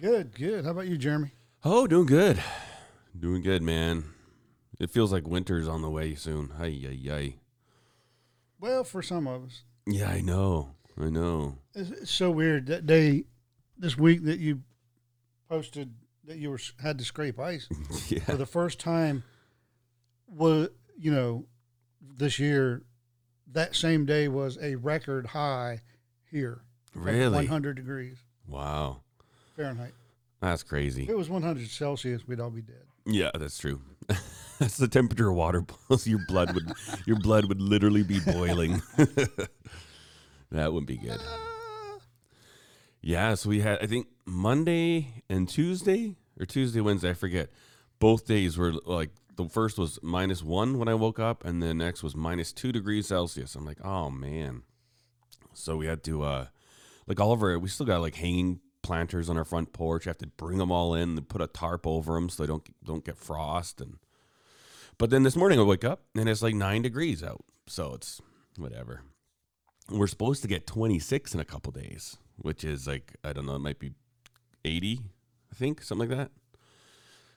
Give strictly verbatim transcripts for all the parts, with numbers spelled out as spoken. Good, good. How about you, Jeremy? Oh, doing good. Doing good, man. It feels like winter's on the way soon. Ay, ay, ay. Well, for some of us. Yeah, I know. I know. It's so weird that day, this week that you posted that you were had to scrape ice yeah. for the first time. Was you know, this year, that same day was a record high here. Really, one hundred degrees. Wow, Fahrenheit. That's crazy. If it was one hundred Celsius, we'd all be dead. Yeah, that's true. That's the temperature of water. your blood would, your blood would literally be boiling. That wouldn't be good. Yeah, so we had, I think, Monday and Tuesday, or Tuesday, Wednesday, I forget. Both days were like, the first was minus one when I woke up, and the next was minus two degrees Celsius. I'm like, oh, man. So we had to, uh, like all of our, we still got like hanging planters on our front porch. You have to bring them all in and put a tarp over them so they don't, don't get frost. And But then this morning I wake up, and it's like nine degrees out. So it's whatever. We're supposed to get twenty-six in a couple days, which is like, I don't know, it might be eighty, I think, something like that.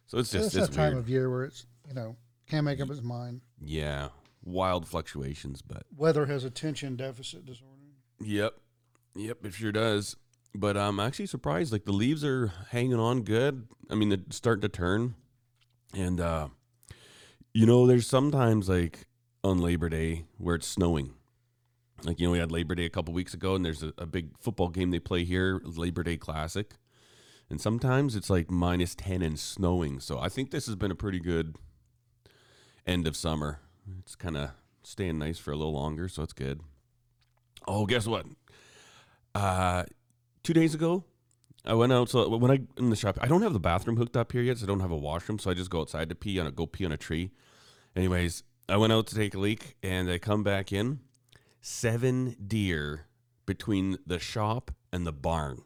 So it's just, it's, it's that weird time of year where it's, you know, can't make up its mind. Yeah. Wild fluctuations, but. Weather has attention deficit disorder. Yep. Yep. It sure does. But I'm actually surprised. Like the leaves are hanging on good. I mean, they're starting to turn. And, uh, you know, there's sometimes like on Labor Day where it's snowing. Like, you know, we had Labor Day a couple weeks ago, and there's a, a big football game they play here, Labor Day Classic. And sometimes it's like minus ten and snowing. So I think this has been a pretty good end of summer. It's kind of staying nice for a little longer, so it's good. Oh, guess what? Uh, two days ago, I went out. So when I in the shop, I don't have the bathroom hooked up here yet, so I don't have a washroom. So I just go outside to pee on a go pee on a tree. Anyways, I went out to take a leak, and I come back in. Seven deer between the shop and the barn,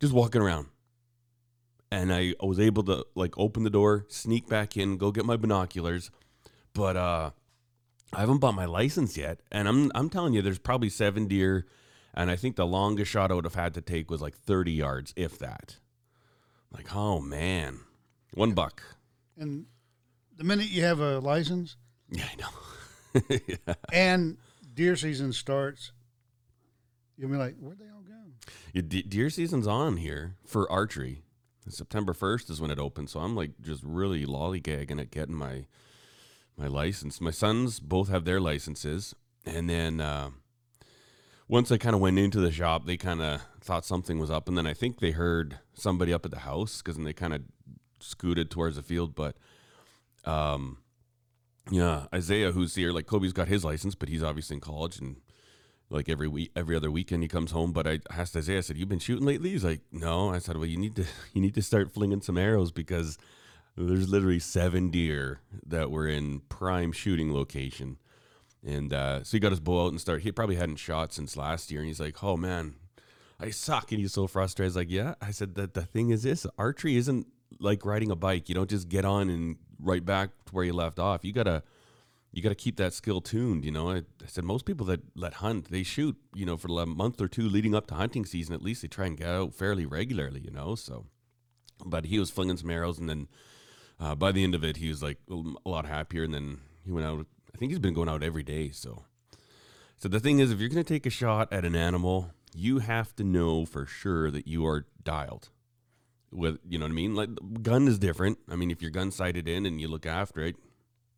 just walking around. And I, I was able to like open the door, sneak back in, go get my binoculars. But uh, I haven't bought my license yet, and I'm I'm telling you, there's probably seven deer, and I think the longest shot I would have had to take was like thirty yards, if that. Like, oh man, one buck. And the minute you have a license, yeah, I know, yeah. and deer season starts, you'll be like, where'd they all go? Yeah, de- deer season's on here for archery. September first is when it opens, so I'm like just really lollygagging at getting my my license. My sons both have their licenses, and then uh, once I kind of went into the shop, they kind of thought something was up, and then I think they heard somebody up at the house, because then they kind of scooted towards the field, but... um. Yeah, Isaiah, who's here, like Kobe's got his license, but he's obviously in college, and like every week, every other weekend he comes home. But I asked Isaiah, I said, "You've been shooting lately?" He's like, "No." I said, "Well, you need to, you need to start flinging some arrows, because there's literally seven deer that were in prime shooting location." And uh, so he got his bow out and started. He probably hadn't shot since last year, and he's like, "Oh man, I suck," and he's so frustrated. I was like, "Yeah," I said, "That the thing is this: archery isn't like riding a bike. You don't just get on and." Right back to where you left off. You gotta, you gotta keep that skill tuned. You know, I, I said most people that let hunt, they shoot. You know, for a month or two leading up to hunting season, at least they try and get out fairly regularly. You know, so. But he was flinging some arrows, and then uh, by the end of it, he was like a lot happier. And then he went out. I think he's been going out every day. So, so the thing is, if you're gonna take a shot at an animal, you have to know for sure that you are dialed. With, you know what I mean? Like, gun is different. I mean, if your gun's sighted in and you look after it,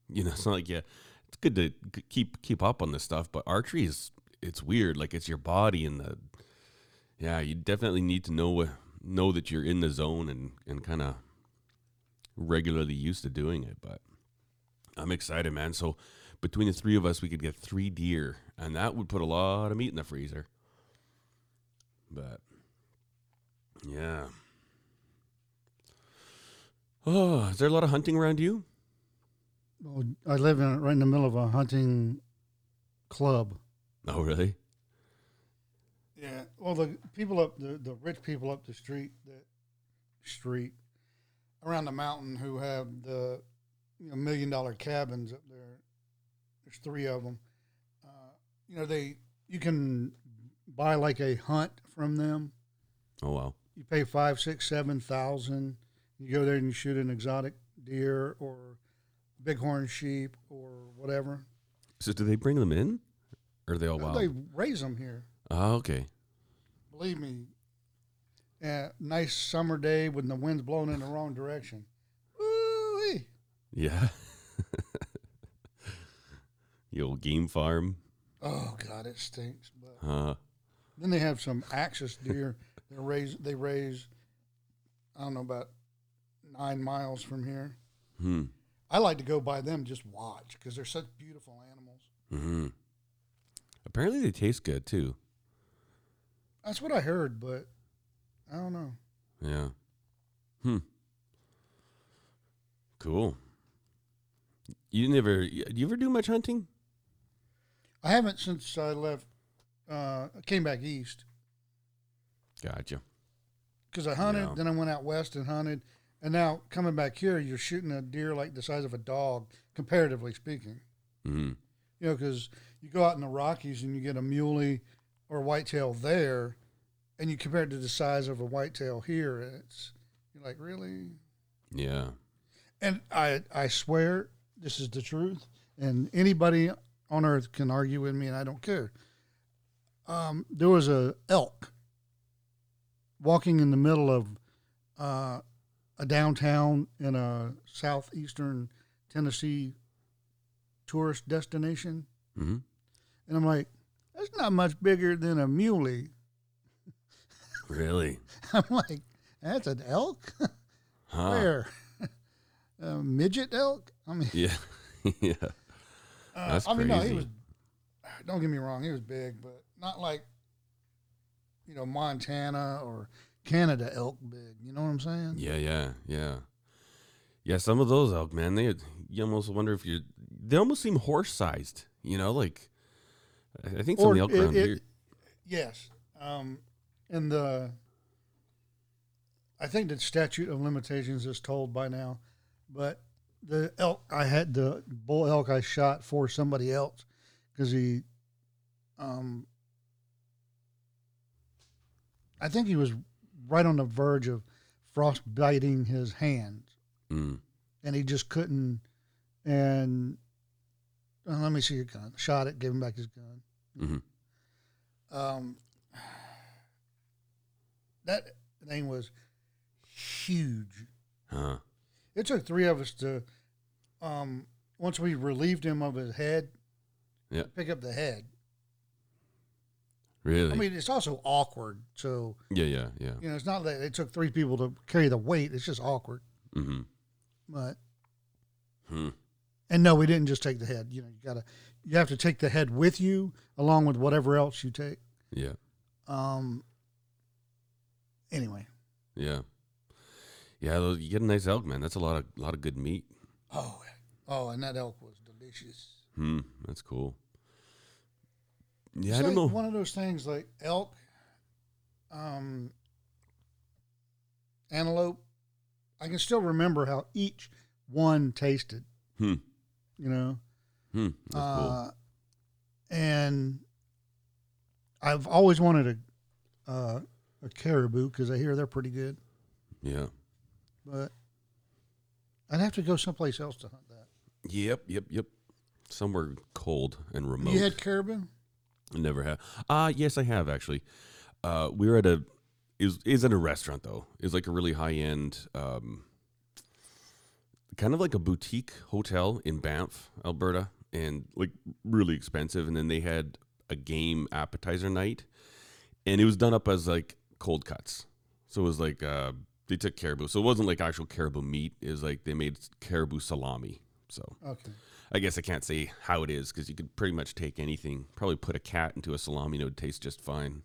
you know, it's not like, yeah, it's good to keep, keep up on this stuff, but archery is, it's weird. Like, it's your body and the, yeah, you definitely need to know, know that you're in the zone and, and kind of regularly used to doing it. But I'm excited, man. So between the three of us, we could get three deer, and that would put a lot of meat in the freezer. But yeah. Oh, is there a lot of hunting around you? Well, I live in, right in the middle of a hunting club. Oh, really? Yeah. Well, the people up, the, the rich people up the street, that street around the mountain who have the you know, million dollar cabins up there, there's three of them. Uh, you know, they, you can buy like a hunt from them. Oh, wow. You pay five, six, seven thousand. You go there and you shoot an exotic deer or bighorn sheep or whatever. So do they bring them in? Or are they all wild? They raise them here. Oh, okay. Believe me, a nice summer day when the wind's blowing in the wrong direction. Woo-wee. Yeah. The old game farm. Oh, God, it stinks. But huh. Then they have some Axis deer. They raise, they raise, I don't know, about nine miles from here. Hmm. I like to go by them, just watch, because they're such beautiful animals. Mm-hmm. Apparently they taste good, too. That's what I heard, but I don't know. Yeah. Hmm. Cool. You never, you, you ever do much hunting? I haven't since I left, uh, I came back east. Gotcha. Because I hunted, yeah. Then I went out west and hunted, and now coming back here, you're shooting a deer like the size of a dog, comparatively speaking. Mm-hmm. You know, because you go out in the Rockies and you get a muley or whitetail there, and you compare it to the size of a whitetail here, and it's, you're like, really? Yeah. And I I swear this is the truth, and anybody on earth can argue with me, and I don't care. Um, there was a elk walking in the middle of uh, a downtown in a southeastern Tennessee tourist destination. Mm-hmm. And I'm like, that's not much bigger than a muley. Really? I'm like, that's an elk? Huh. Where? A midget elk? I mean, yeah. Yeah. That's uh, I mean, crazy. No, he was, don't get me wrong, he was big, but not like, you know, Montana or Canada elk big. You know what I'm saying? Yeah, yeah, yeah. Yeah, some of those elk, man, they you almost wonder if you're, they almost seem horse-sized, you know, like, I think some or of the elk it, around it, here. Yes. Um, and the, I think the statute of limitations is told by now, but the elk, I had the bull elk I shot for somebody else because he, um, I think he was right on the verge of frostbiting his hands. Mm. And he just couldn't, and oh, let me see your gun. Shot it, gave him back his gun. Mm-hmm. Um, that thing was huge. Huh. It took three of us to, um, once we relieved him of his head, yeah, pick up the head. Really? I mean, it's also awkward. So yeah, yeah, yeah. You know, it's not that it took three people to carry the weight. It's just awkward. Mm-hmm. But, hmm. And no, we didn't just take the head. You know, you gotta, you have to take the head with you along with whatever else you take. Yeah. Um. Anyway. Yeah. Yeah, you get a nice elk, man. That's a lot of lot of good meat. Oh, oh, and that elk was delicious. Hmm, that's cool. Yeah, it's I don't like know. One of those things like elk, um, antelope. I can still remember how each one tasted, hmm. you know, hmm. That's uh, cool. And I've always wanted a, uh, a caribou because I hear they're pretty good. Yeah. But I'd have to go someplace else to hunt that. Yep. Yep. Yep. Somewhere cold and remote. You had caribou? I never have. Ah, uh, yes, I have actually. Uh, we were at a, Is is in a restaurant though. It's like a really high end, um, kind of like a boutique hotel in Banff, Alberta, and like really expensive. And then they had a game appetizer night, and it was done up as like cold cuts. So it was like uh, they took caribou. So it wasn't like actual caribou meat. It was like they made caribou salami. So okay. I guess I can't say how it is because you could pretty much take anything. Probably put a cat into a salami and it would taste just fine.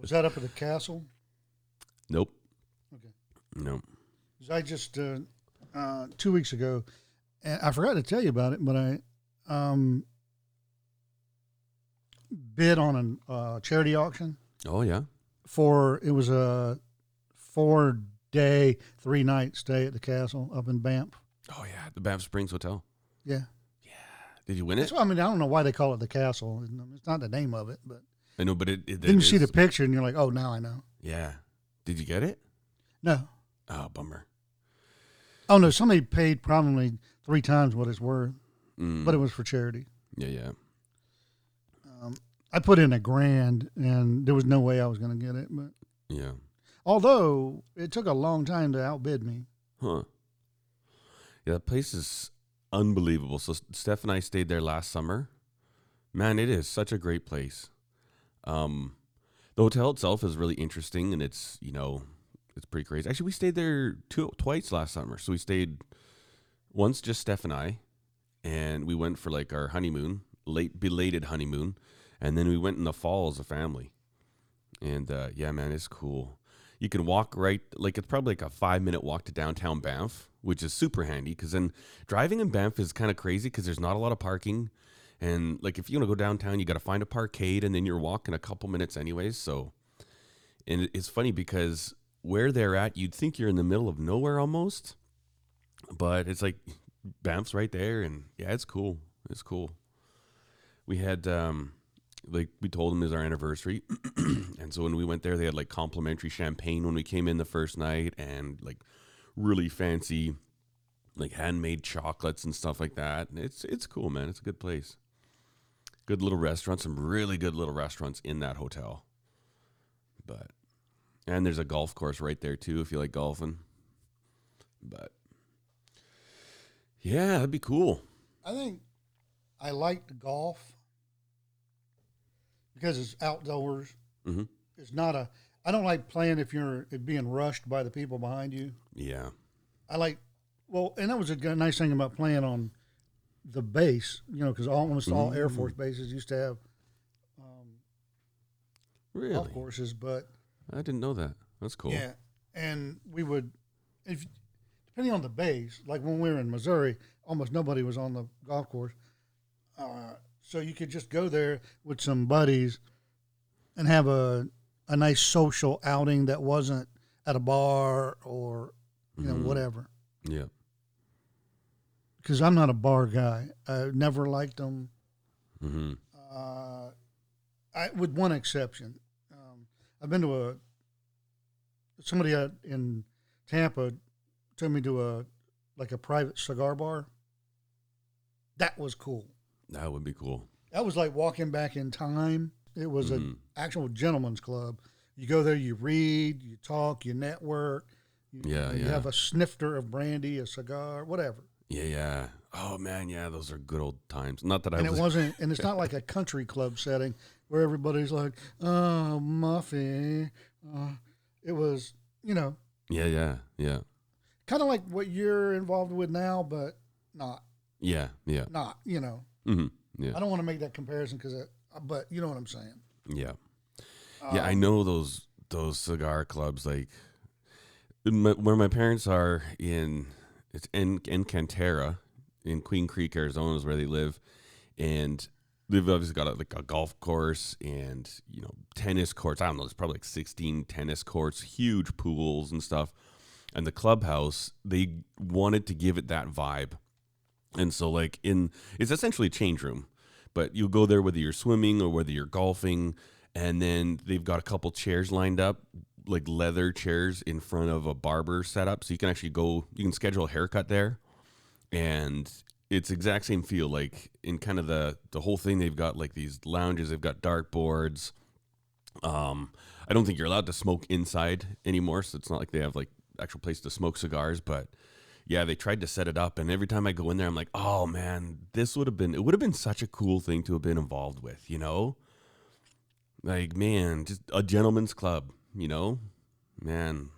Was that up at the castle? Nope. Okay. No. Because I just uh, uh, two weeks ago, and I forgot to tell you about it, but I um, bid on a uh, charity auction. Oh yeah. For it was a four day, three night stay at the castle up in Banff. Oh yeah, the Banff Springs Hotel. Yeah. Yeah. Did you win it? So, I mean, I don't know why they call it the castle. It's not the name of it, but I know. But it, it then you see the picture and you're like, oh, now I know. Yeah. Did you get it? No. Oh, bummer. Oh no, somebody paid probably three times what it's worth, mm. but it was for charity. Yeah, yeah. Um, I put in a grand, and there was no way I was going to get it. But yeah. Although it took a long time to outbid me. Huh. Yeah, that place is unbelievable. So Steph and I stayed there last summer. Man, it is such a great place. Um, the hotel itself is really interesting, and it's, you know, it's pretty crazy. Actually, we stayed there two twice last summer. So we stayed once, just Steph and I, and we went for like our honeymoon, late belated honeymoon. And then we went in the fall as a family. And, uh, yeah, man, it's cool. You can walk right, like, it's probably like a five-minute walk to downtown Banff, which is super handy because then driving in Banff is kind of crazy because there's not a lot of parking. And, like, if you want to go downtown, you got to find a parkade, and then you're walking a couple minutes anyways. So, and it's funny because where they're at, you'd think you're in the middle of nowhere almost. But it's like Banff's right there, and, yeah, it's cool. It's cool. We had... um like we told them it was our anniversary. And so when we went there, they had like complimentary champagne when we came in the first night and like really fancy, like handmade chocolates and stuff like that. And it's, it's cool, man. It's a good place. Good little restaurants, some really good little restaurants in that hotel. But, and there's a golf course right there too, if you like golfing, but yeah, that'd be cool. I think I liked golf. Because it's outdoors, mm-hmm. It's not a. I don't like playing if you're it being rushed by the people behind you. Yeah, I like. Well, and that was a nice thing about playing on the base, you know, because almost all mm-hmm. Air Force bases used to have um, really? golf courses. But I didn't know that. That's cool. Yeah, and we would, if depending on the base, like when we were in Missouri, almost nobody was on the golf course. Uh, So you could just go there with some buddies and have a a nice social outing that wasn't at a bar or, you know, mm-hmm. whatever. Yeah. Because I'm not a bar guy. I never liked them. Mm-hmm. Uh, I, with one exception. Um, I've been to a, somebody in Tampa took me to a, like a private cigar bar. That was cool. That would be cool. That was like walking back in time. It was mm. an actual gentleman's club. You go there, you read, you talk, you network. You, yeah, you yeah. have a snifter of brandy, a cigar, whatever. Yeah, yeah. Oh, man, yeah, those are good old times. Not that I and was... It wasn't, and it's not like a country club setting where everybody's like, oh, Muffy. Uh, it was, you know. Yeah, yeah, yeah. Kind of like what you're involved with now, but not. Yeah, yeah. Not, you know. Mm-hmm. Yeah. I don't want to make that comparison, because, but you know what I'm saying. Yeah, uh, yeah. I know those those cigar clubs. Like my, where my parents are in, it's in in Cantera, in Queen Creek, Arizona, is where they live, and they've obviously got a, like a golf course and, you know, tennis courts. I don't know. There's probably like sixteen tennis courts, huge pools and stuff, and the clubhouse. They wanted to give it that vibe. And so, like, in it's essentially a change room, but you go there whether you're swimming or whether you're golfing, and then they've got a couple chairs lined up, like leather chairs in front of a barber setup, so you can actually go, you can schedule a haircut there, and it's exact same feel. Like in kind of the the whole thing, they've got like these lounges, they've got dartboards. Um, I don't think you're allowed to smoke inside anymore, so it's not like they have like actual place to smoke cigars, but. Yeah, they tried to set it up, and every time I go in there, I'm like, oh, man, this would have been, it would have been such a cool thing to have been involved with, you know? Like, man, just a gentleman's club, you know? Man,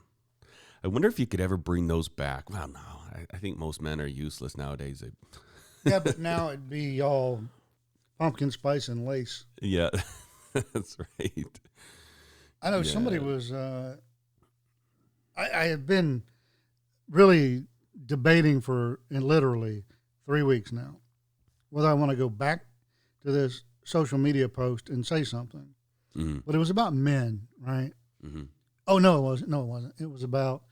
I wonder if you could ever bring those back. Well, no, I, I think most men are useless nowadays. Yeah, but now it'd be all pumpkin spice and lace. Yeah, that's right. I know yeah. somebody was, uh, I, I have been... really debating for, and literally, three weeks now, whether I want to go back to this social media post and say something. Mm-hmm. But it was about men, right? Mm-hmm. Oh, no, it wasn't. No, it wasn't. It was about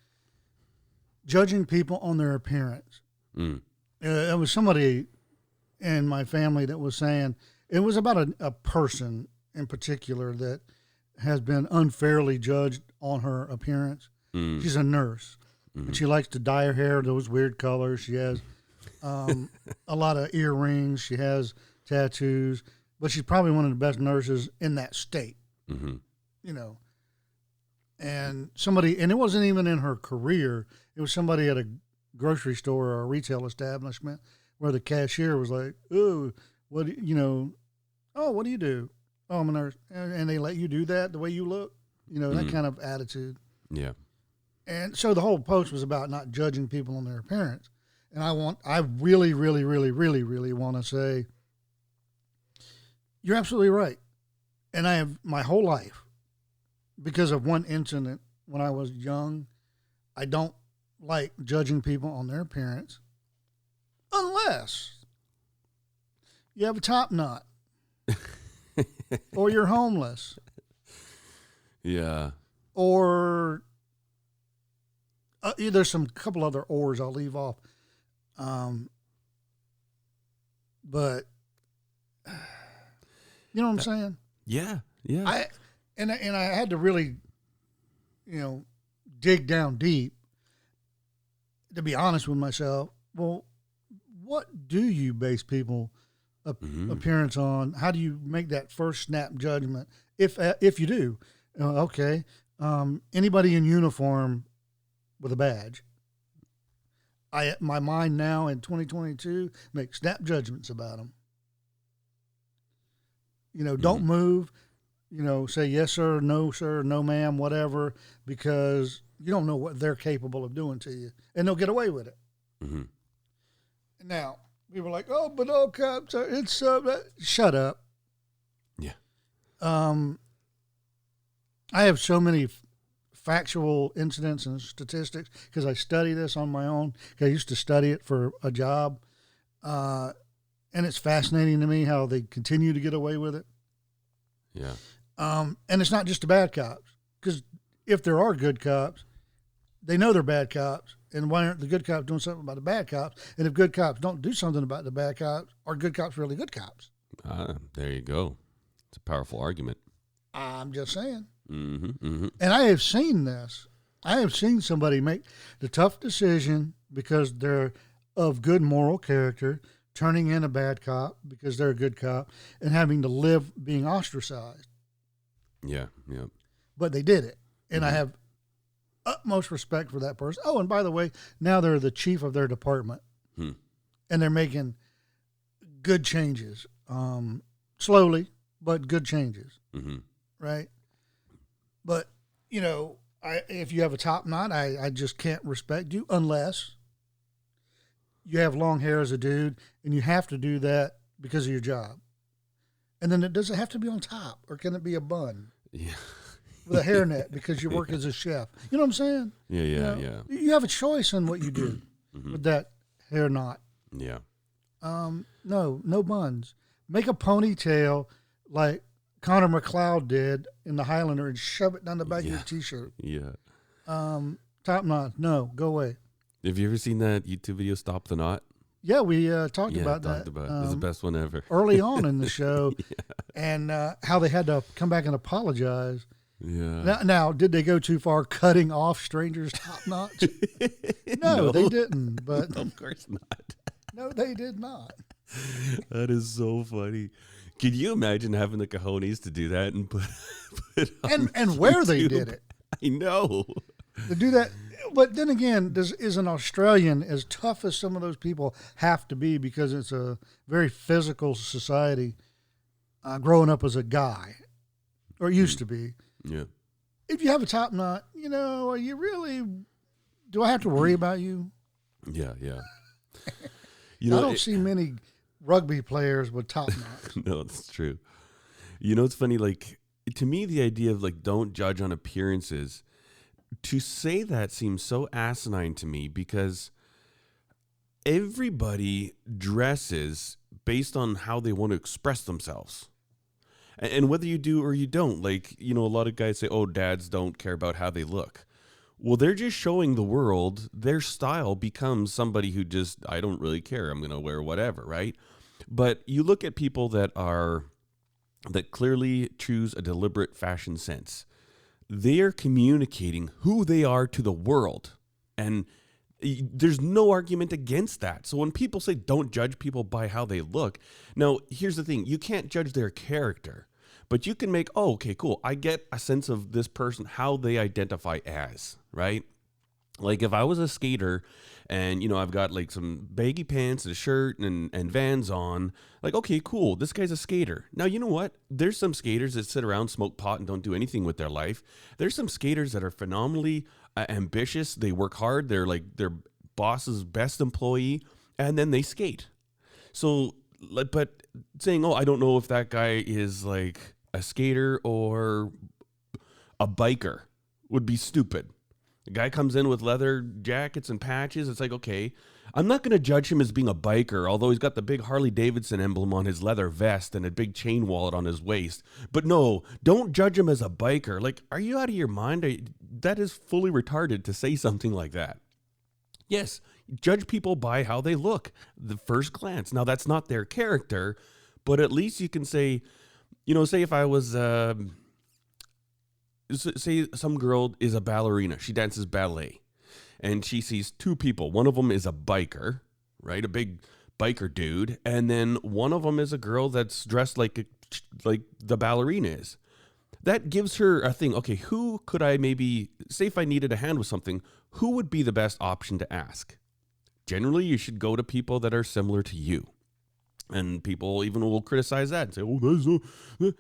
judging people on their appearance. Mm. Uh, it was somebody in my family that was saying, it was about a, a person in particular that has been unfairly judged on her appearance. Mm. She's a nurse, mm-hmm. and she likes to dye her hair those weird colors. She has um, a lot of earrings. She has tattoos, but she's probably one of the best nurses in that state, mm-hmm. you know. And somebody, and it wasn't even in her career. It was somebody at a grocery store or a retail establishment where the cashier was like, "Ooh, what do you, you know? Oh, what do you do? Oh, I'm a nurse," and they let you do that the way you look, you know, that mm. kind of attitude. Yeah. And so the whole post was about not judging people on their appearance. And I want, I really, really, really, really, really want to say, you're absolutely right. And I have my whole life, because of one incident when I was young, I don't like judging people on their appearance unless you have a top knot or you're homeless. Yeah. Or uh, there's some couple other ors I'll leave off. Um, but you know what I'm saying? Yeah. Yeah. I, and, and I had to really, you know, dig down deep to be honest with myself. Well, what do you base people ap- mm-hmm. appearance on? How do you make that first snap judgment? If, uh, if you do, uh, okay. Um, anybody in uniform with a badge, I my mind now in twenty twenty-two makes snap judgments about them. You know, don't mm-hmm. move. You know, say yes, sir, no, sir, no, ma'am, whatever, because you don't know what they're capable of doing to you, and they'll get away with it. Mm-hmm. Now, people are like, "Oh, but oh, cops, it's uh, shut up." Yeah. Um. I have so many f- factual incidents and statistics because I study this on my own. I used to study it for a job. Uh, and it's fascinating to me how they continue to get away with it. Yeah. Um, and it's not just the bad cops, because if there are good cops, they know they're bad cops. And why aren't the good cops doing something about the bad cops? And if good cops don't do something about the bad cops, are good cops really good cops? Ah, there you go. It's a powerful argument. I'm just saying. Mm-hmm, mm-hmm. And I have seen this. I have seen somebody make the tough decision because they're of good moral character, turning in a bad cop because they're a good cop, and having to live being ostracized. Yeah, yeah. But they did it. And mm-hmm. I have utmost respect for that person. Oh, and by the way, now they're the chief of their department. Hmm. And they're making good changes. Um, slowly, but good changes. Mm-hmm. Right? But, you know, I, if you have a top knot, I, I just can't respect you unless you have long hair as a dude and you have to do that because of your job. And then it doesn't have to be on top, or can it be a bun yeah. with a hairnet because you work yeah. as a chef? You know what I'm saying? Yeah, yeah, you know, yeah. You have a choice in what you do mm-hmm. with that hair knot. Yeah. Um, no, no buns. Make a ponytail like Connor McLeod did in the Highlander and shove it down the back yeah. of your T-shirt. Yeah. Um, top knot. No, go away. Have you ever seen that YouTube video, Stop the Knot? Yeah, we uh, talked yeah, about talked that. About it. Um, it was the best one ever. Early on in the show yeah. and uh, how they had to come back and apologize. Yeah. Now, now, did they go too far cutting off strangers' top knots? no, no, they didn't. But no, of course not. no, they did not. That is so funny. Could you imagine having the cojones to do that and put, put on and and where YouTube? They did it? I know to do that, but then again, this is an Australian as tough as some of those people have to be because it's a very physical society. Uh, growing up as a guy, or used to be, yeah. If you have a top knot, you know, are you really? Do I have to worry about you? Yeah, yeah. you know, I don't it, see many. Rugby players with top knots. No, that's true. You know, it's funny, like, to me, the idea of, like, don't judge on appearances to say that seems so asinine to me, because everybody dresses based on how they want to express themselves. And whether you do or you don't, like, you know, a lot of guys say, oh, dads don't care about how they look. Well, they're just showing the world. Their style becomes somebody who just, I don't really care. I'm going to wear whatever, right? But you look at people that are, that clearly choose a deliberate fashion sense. They're communicating who they are to the world. And there's no argument against that. So when people say don't judge people by how they look, now here's the thing, you can't judge their character, but you can make, oh, okay, cool, I get a sense of this person, how they identify as, right? Like if I was a skater and, you know, I've got like some baggy pants and a shirt and, and Vans on, like, okay, cool, this guy's a skater. Now, you know what? There's some skaters that sit around, smoke pot, and don't do anything with their life. There's some skaters that are phenomenally ambitious, they work hard, they're like their boss's best employee, and then they skate. So, but saying, oh, I don't know if that guy is like a skater or a biker would be stupid. The guy comes in with leather jackets and patches. It's like, okay, I'm not going to judge him as being a biker, although he's got the big Harley Davidson emblem on his leather vest and a big chain wallet on his waist. But no, don't judge him as a biker. Like, are you out of your mind? Are you, that is fully retarded to say something like that. Yes, judge people by how they look, the first glance. Now, that's not their character, but at least you can say, you know, say if I was, uh, say some girl is a ballerina. She dances ballet. And she sees two people. One of them is a biker, right? A big biker dude. And then one of them is a girl that's dressed like a, like the ballerina is. That gives her a thing. Okay, who could I maybe, say if I needed a hand with something, who would be the best option to ask? Generally, you should go to people that are similar to you. And people even will criticize that and say, oh, that's no,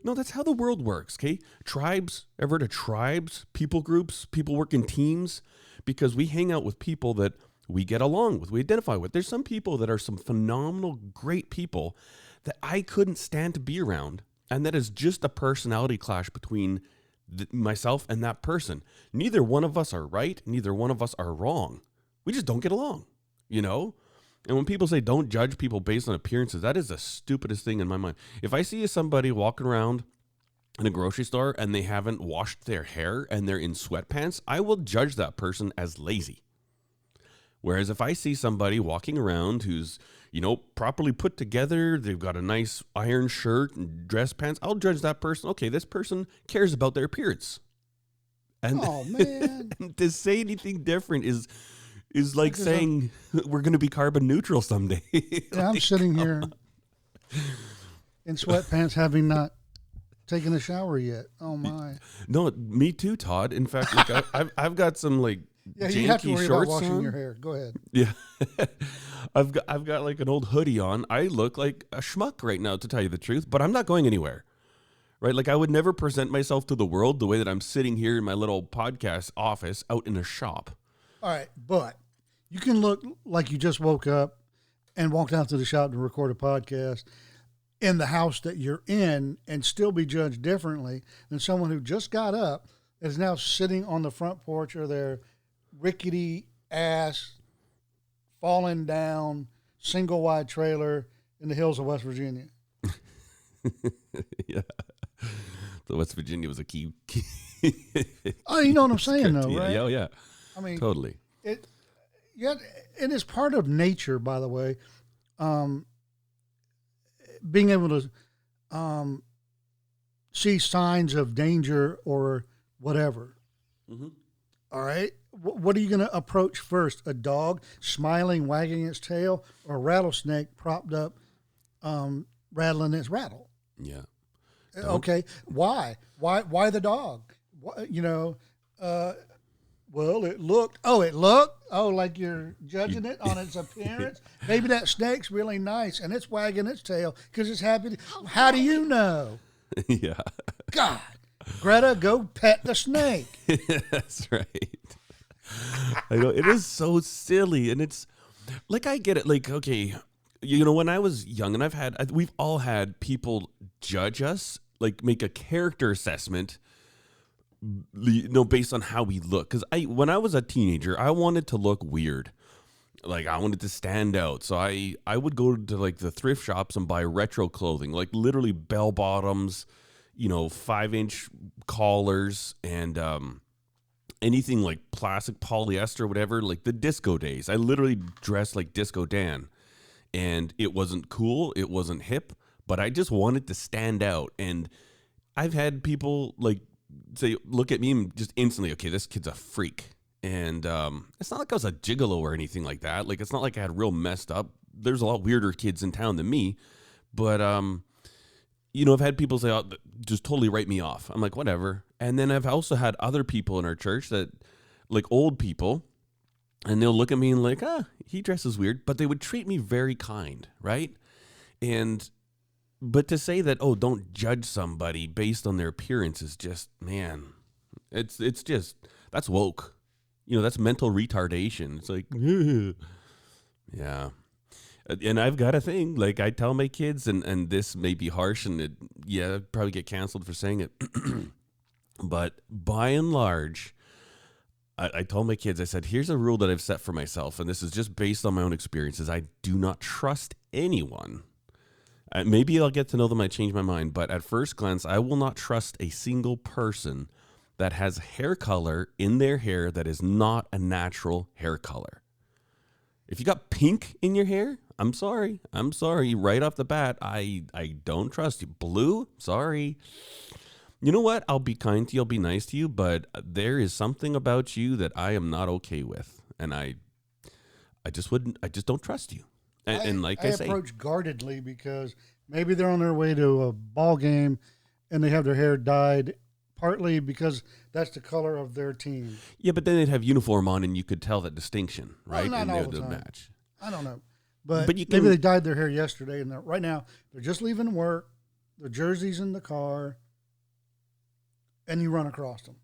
no, that's how the world works, okay? Tribes, ever heard of tribes, people groups, people work in teams? Because we hang out with people that we get along with, we identify with. There's some people that are some phenomenal, great people that I couldn't stand to be around. And that is just a personality clash between th- myself and that person. Neither one of us are right. Neither one of us are wrong. We just don't get along, you know? And when people say don't judge people based on appearances, that is the stupidest thing in my mind. If I see somebody walking around in a grocery store and they haven't washed their hair and they're in sweatpants, I will judge that person as lazy. Whereas if I see somebody walking around who's, you know, properly put together, they've got a nice iron shirt and dress pants, I'll judge that person. Okay, this person cares about their appearance. And oh, man. To say anything different is is like saying I'm, we're going to be carbon neutral someday. Like, yeah, I'm sitting here on. in sweatpants having not taking a shower yet. Oh my! No, me too, Todd. In fact, like I, I've I've got some like yeah, you have to worry about washing on. Your hair. Go ahead. Yeah, I've got I've got like an old hoodie on. I look like a schmuck right now, to tell you the truth. But I'm not going anywhere, right? Like I would never present myself to the world the way that I'm sitting here in my little podcast office out in a shop. All right, but you can look like you just woke up and walked out to the shop to record a podcast in the house that you're in and still be judged differently than someone who just got up and is now sitting on the front porch or their rickety ass falling down single wide trailer in the hills of West Virginia. Yeah. So West Virginia was a key. key oh, you know what I'm saying though, right? Yeah, oh yeah. I mean, totally. It, yeah, it is part of nature, by the way. Um, being able to um, see signs of danger or whatever. Mm-hmm. All right. W- what are you going to approach first? A dog smiling, wagging its tail, or a rattlesnake propped up, um, rattling its rattle? Yeah. Dog. Okay. Why? Why Why the dog? Why, you know, uh, well, it looked. Oh, it looked. Oh, like you're judging it on its appearance. Maybe that snake's really nice and it's wagging its tail because it's happy. To, how do you know? Yeah. God, Greta, go pet the snake. That's right. I know it is so silly, and it's like I get it. Like okay, you know, when I was young, and I've had, we've all had people judge us, like make a character assessment you know, based on how we look. Because I, when I was a teenager, I wanted to look weird. Like, I wanted to stand out. So I, I would go to, like, the thrift shops and buy retro clothing. Like, literally bell-bottoms, you know, five-inch collars and um, anything like plastic, polyester, whatever. Like, the disco days. I literally dressed like Disco Dan. And it wasn't cool. It wasn't hip. But I just wanted to stand out. And I've had people, like, say, look at me and just instantly, okay, this kid's a freak. And um, it's not like I was a gigolo or anything like that. Like, it's not like I had real messed up. There's a lot weirder kids in town than me. But, um, you know, I've had people say, oh, just totally write me off. I'm like, whatever. And then I've also had other people in our church that, like, old people, and they'll look at me and like, ah, he dresses weird. But they would treat me very kind, right? And, but to say that, oh, don't judge somebody based on their appearance is just, man, it's it's just, that's woke. You know, that's mental retardation. It's like, yeah. And I've got a thing. Like, I tell my kids, and, and this may be harsh, and it, yeah, I'd probably get canceled for saying it. But by and large, I, I told my kids, I said, here's a rule that I've set for myself, and this is just based on my own experiences. I do not trust anyone. Uh, maybe I'll get to know them. I change my mind. But at first glance, I will not trust a single person that has hair color in their hair that is not a natural hair color. If you got pink in your hair, I'm sorry. I'm sorry. Right off the bat, I, I don't trust you. Blue, sorry. You know what? I'll be kind to you. I'll be nice to you. But there is something about you that I am not okay with. And I I just wouldn't, I just don't trust you. And, I, and like I, I say. I approach guardedly because maybe they're on their way to a ball game and they have their hair dyed. Partly because that's the color of their team. Yeah, but then they'd have uniform on, and you could tell that distinction, right? Well, not all the time. Match. I don't know, but, but you can, maybe they dyed their hair yesterday, and right now they're just leaving work. Their jersey's in the car, and you run across them,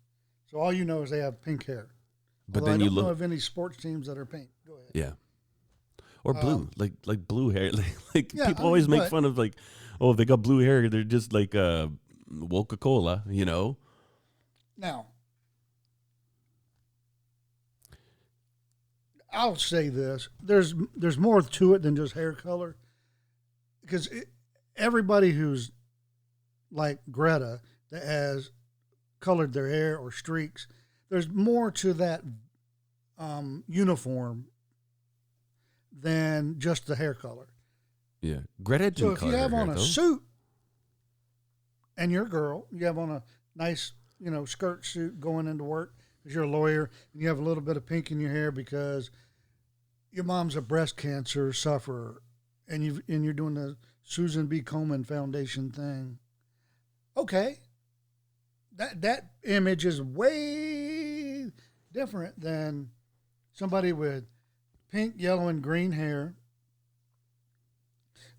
so all you know is they have pink hair. But although then I don't you look know of any sports teams that are pink. Go ahead. Yeah, or blue, um, like like blue hair. Like, like yeah, people I mean, always make fun of like, oh, if they got blue hair, they're just like uh, Coca-Cola, you know. Now, I'll say this: there's there's more to it than just hair color, because it, everybody who's like Greta that has colored their hair or streaks, there's more to that um, uniform than just the hair color. Yeah, Greta didn't. So if color you have on hair, a though. Suit, and you're a girl, you have on a nice, you know, skirt suit going into work because you're a lawyer and you have a little bit of pink in your hair because your mom's a breast cancer sufferer and you and you're doing the Susan B. Komen Foundation thing. Okay, that that image is way different than somebody with pink, yellow, and green hair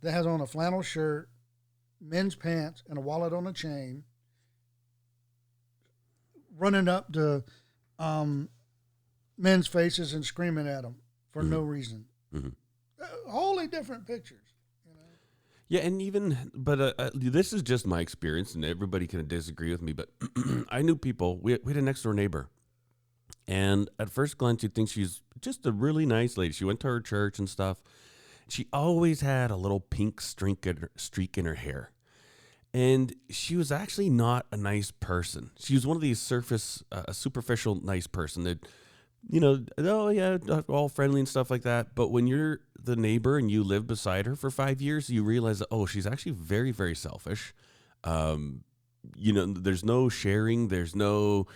that has on a flannel shirt, men's pants, and a wallet on a chain, running up to um, men's faces and screaming at them for mm-hmm. no reason. Mm-hmm. Uh, wholly different pictures. You know? Yeah, and even, but uh, uh, this is just my experience, and everybody can disagree with me, but I knew people, we, we had a next-door neighbor, and at first glance, you'd think she's just a really nice lady. She went to her church and stuff. She always had a little pink streak in her, streak in her hair. And she was actually not a nice person. She was one of these surface, uh, superficial nice person that, you know, oh yeah, all friendly and stuff like that. But when you're the neighbor and you live beside her for five years, you realize that, oh, she's actually very, very selfish. Um, you know, there's no sharing. There's no,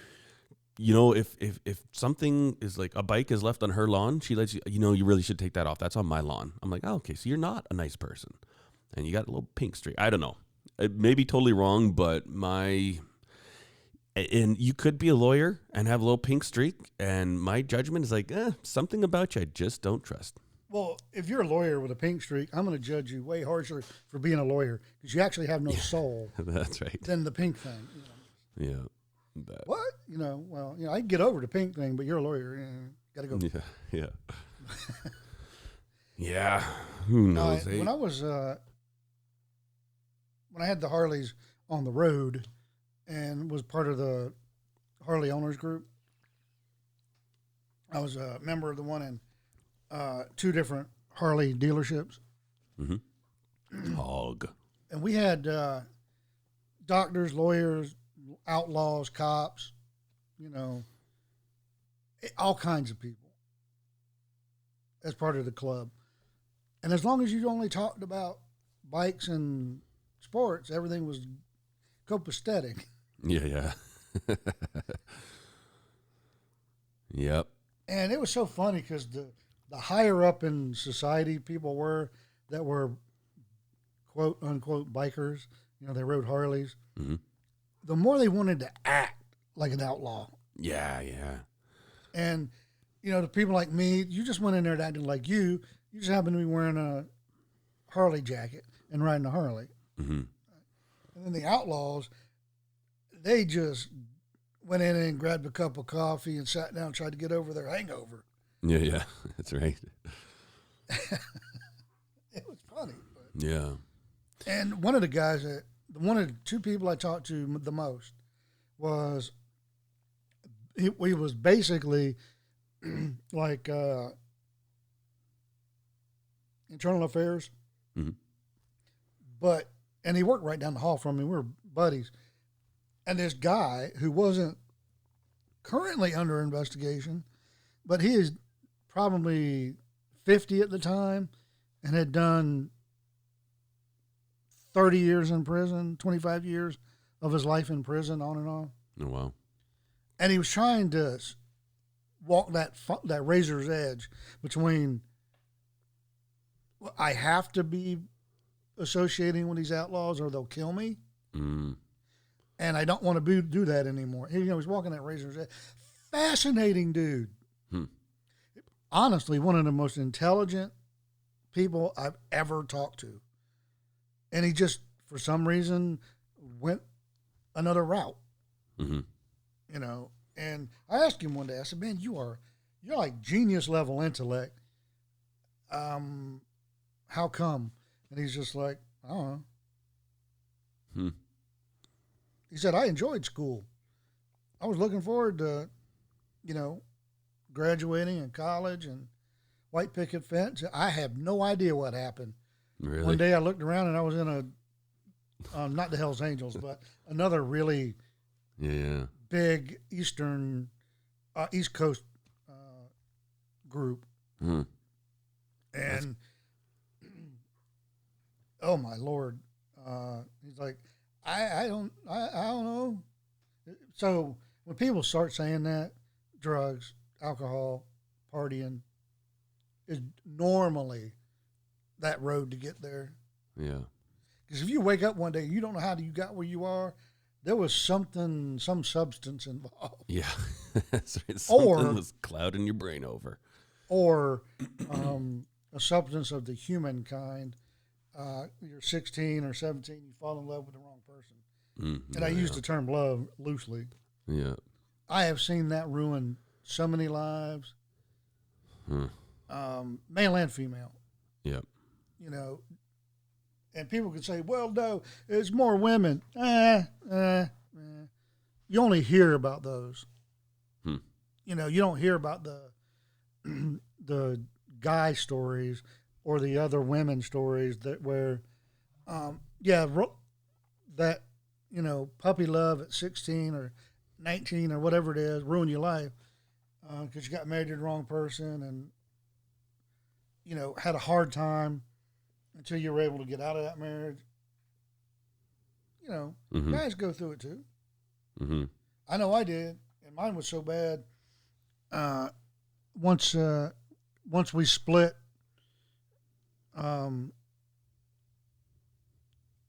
you know, if if if something is like a bike is left on her lawn, she lets you, you know, you really should take that off. That's on my lawn. I'm like, oh, okay, so you're not a nice person, and you got a little pink streak. I don't know. It may be totally wrong, but my, and you could be a lawyer and have a little pink streak, and my judgment is like, eh, something about you I just don't trust. Well, if you're a lawyer with a pink streak, I'm going to judge you way harsher for being a lawyer because you actually have no soul. That's right. Than the pink thing. You know? Yeah. But. What? You know, well, you know, I can get over the pink thing, but you're a lawyer. You know, got to go. Yeah. Yeah. Yeah. Who knows? No, I, when I was, uh, When I had the Harleys on the road and was part of the Harley Owners Group. I was a member of the one in uh, two different Harley dealerships. Mm-hmm. Hog. And we had uh, doctors, lawyers, outlaws, cops, you know, all kinds of people as part of the club. And as long as you only talked about bikes and sports, everything was copacetic. Yeah, yeah. Yep. And it was so funny because the, the higher up in society people were that were quote unquote bikers, you know, they rode Harleys, mm-hmm. the more they wanted to act like an outlaw. Yeah, yeah. And, you know, the people like me, you just went in there acting like you. You just happened to be wearing a Harley jacket and riding a Harley. Mm-hmm. And then the outlaws, they just went in and grabbed a cup of coffee and sat down and tried to get over their hangover. Yeah, yeah. That's right. It was funny. But. Yeah. And one of the guys, that one of the two people I talked to the most was, he, he was basically like uh, internal affairs. Mm-hmm. But, and he worked right down the hall from me. We were buddies. And this guy who wasn't currently under investigation, but he is probably fifty at the time and had done thirty years in prison, twenty-five years of his life in prison, on and on. Oh, wow. And he was trying to walk that that razor's edge between, well, I have to be associating with these outlaws or they'll kill me. Mm. And I don't want to be, do that anymore. You know, he's walking that razor's edge. Fascinating dude. Hmm. Honestly, one of the most intelligent people I've ever talked to. And he just, for some reason, went another route. Mm-hmm. You know, and I asked him one day, I said, man, you are, you're like genius level intellect. Um, how come? And he's just like, I don't know. Hmm. He said, I enjoyed school. I was looking forward to, you know, graduating and college and white picket fence. I have no idea what happened. Really? One day I looked around and I was in a, um, not the Hells Angels, but another really yeah. big Eastern, uh, East Coast uh, group. Hmm. And, That's... oh, my Lord. Uh, he's like, I, I don't I, I don't know. So when people start saying that, drugs, alcohol, partying is normally that road to get there. Yeah. Because if you wake up one day, you don't know how you got where you are. There was something, some substance involved. Yeah. Something or, was clouding your brain over. Or um, a substance of the humankind. Uh, you're sixteen or seventeen, you fall in love with the wrong person. Mm, and I yeah. use the term love loosely. Yeah. I have seen that ruin so many lives. Hmm. Um, male and female. Yeah. You know, and people could say, well, no, it's more women. Eh, eh, eh. You only hear about those. Hmm. You know, you don't hear about the the guy stories or the other women stories that were, um, yeah, ro- that, you know, puppy love at sixteen or nineteen or whatever it is, ruin your life because uh, you got married to the wrong person and, you know, had a hard time until you were able to get out of that marriage. You know, mm-hmm. guys go through it too. Mm-hmm. I know I did, and mine was so bad. Uh, once, uh, once we split, Um,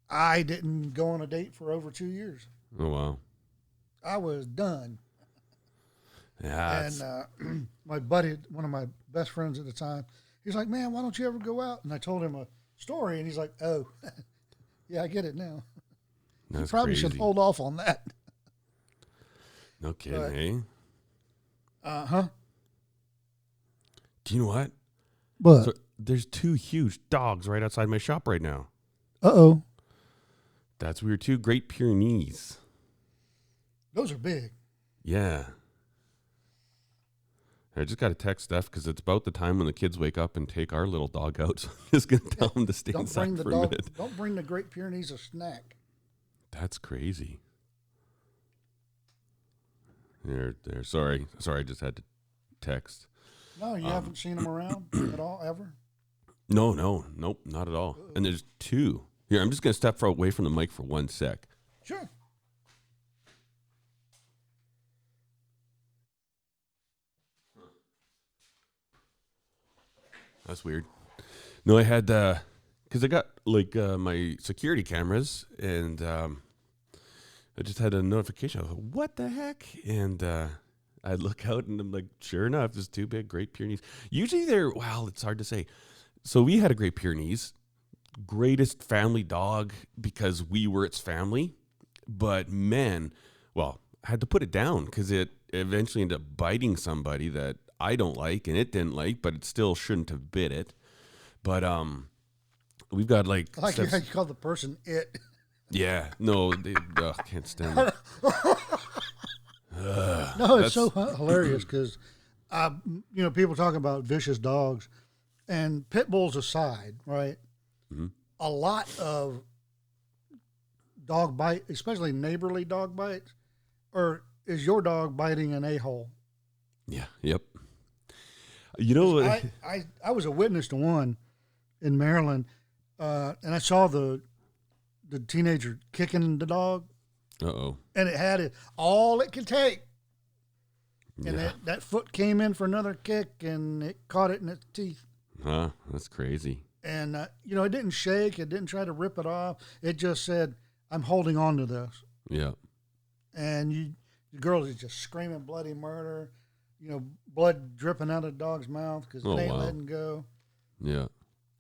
I didn't go on a date for over two years. Oh, wow. I was done. Yeah. And uh, my buddy, one of my best friends at the time, he's like, man, why don't you ever go out? And I told him a story, and he's like, oh, yeah, I get it now. That's you probably crazy. Should hold off on that. No kidding, eh? Uh-huh. Do you know what? What? So- There's two huge dogs right outside my shop right now. Uh-oh. That's weird, too. Great Pyrenees. Those are big. Yeah. I just got to text Steph because it's about the time when the kids wake up and take our little dog out. So I'm just going to tell them to stay don't inside bring the for dog, a minute. Don't bring the Great Pyrenees a snack. That's crazy. There, there. Sorry. Sorry, I just had to text. No, you um, haven't seen them around at all, ever? No, no. Nope, not at all. Ooh. And there's two. Here, I'm just going to step far away from the mic for one sec. Sure. That's weird. No, I had, uh, cause I got like, uh, my security cameras and, um, I just had a notification. I was like, what the heck? And, uh, I look out and I'm like, sure enough, there's two big Great Pyrenees. Usually they're, well, it's hard to say. So we had a Great Pyrenees, greatest family dog because we were its family, but man, well, I had to put it down cause it eventually ended up biting somebody that I don't like and it didn't like, but it still shouldn't have bit it. But um, we've got like... I like steps. You call the person it. Yeah. No, they uh, can't stand it. uh, no, it's that's... so hilarious because, uh, you know, people talk about vicious dogs and pit bulls aside, right? Mm-hmm. A lot of dog bite, especially neighborly dog bites, or is your dog biting an a-hole? Yeah. Yep. You know, I, I, I was a witness to one in Maryland, uh, and I saw the the teenager kicking the dog. Uh-oh. And it had it, all it could take. And yeah. that, that foot came in for another kick, and it caught it in its teeth. Huh, that's crazy. And, uh, you know, it didn't shake. It didn't try to rip it off. It just said, I'm holding on to this. Yeah. And you, the girl is just screaming bloody murder. You know, blood dripping out of the dog's mouth because oh, they ain't wow. letting go. Yeah.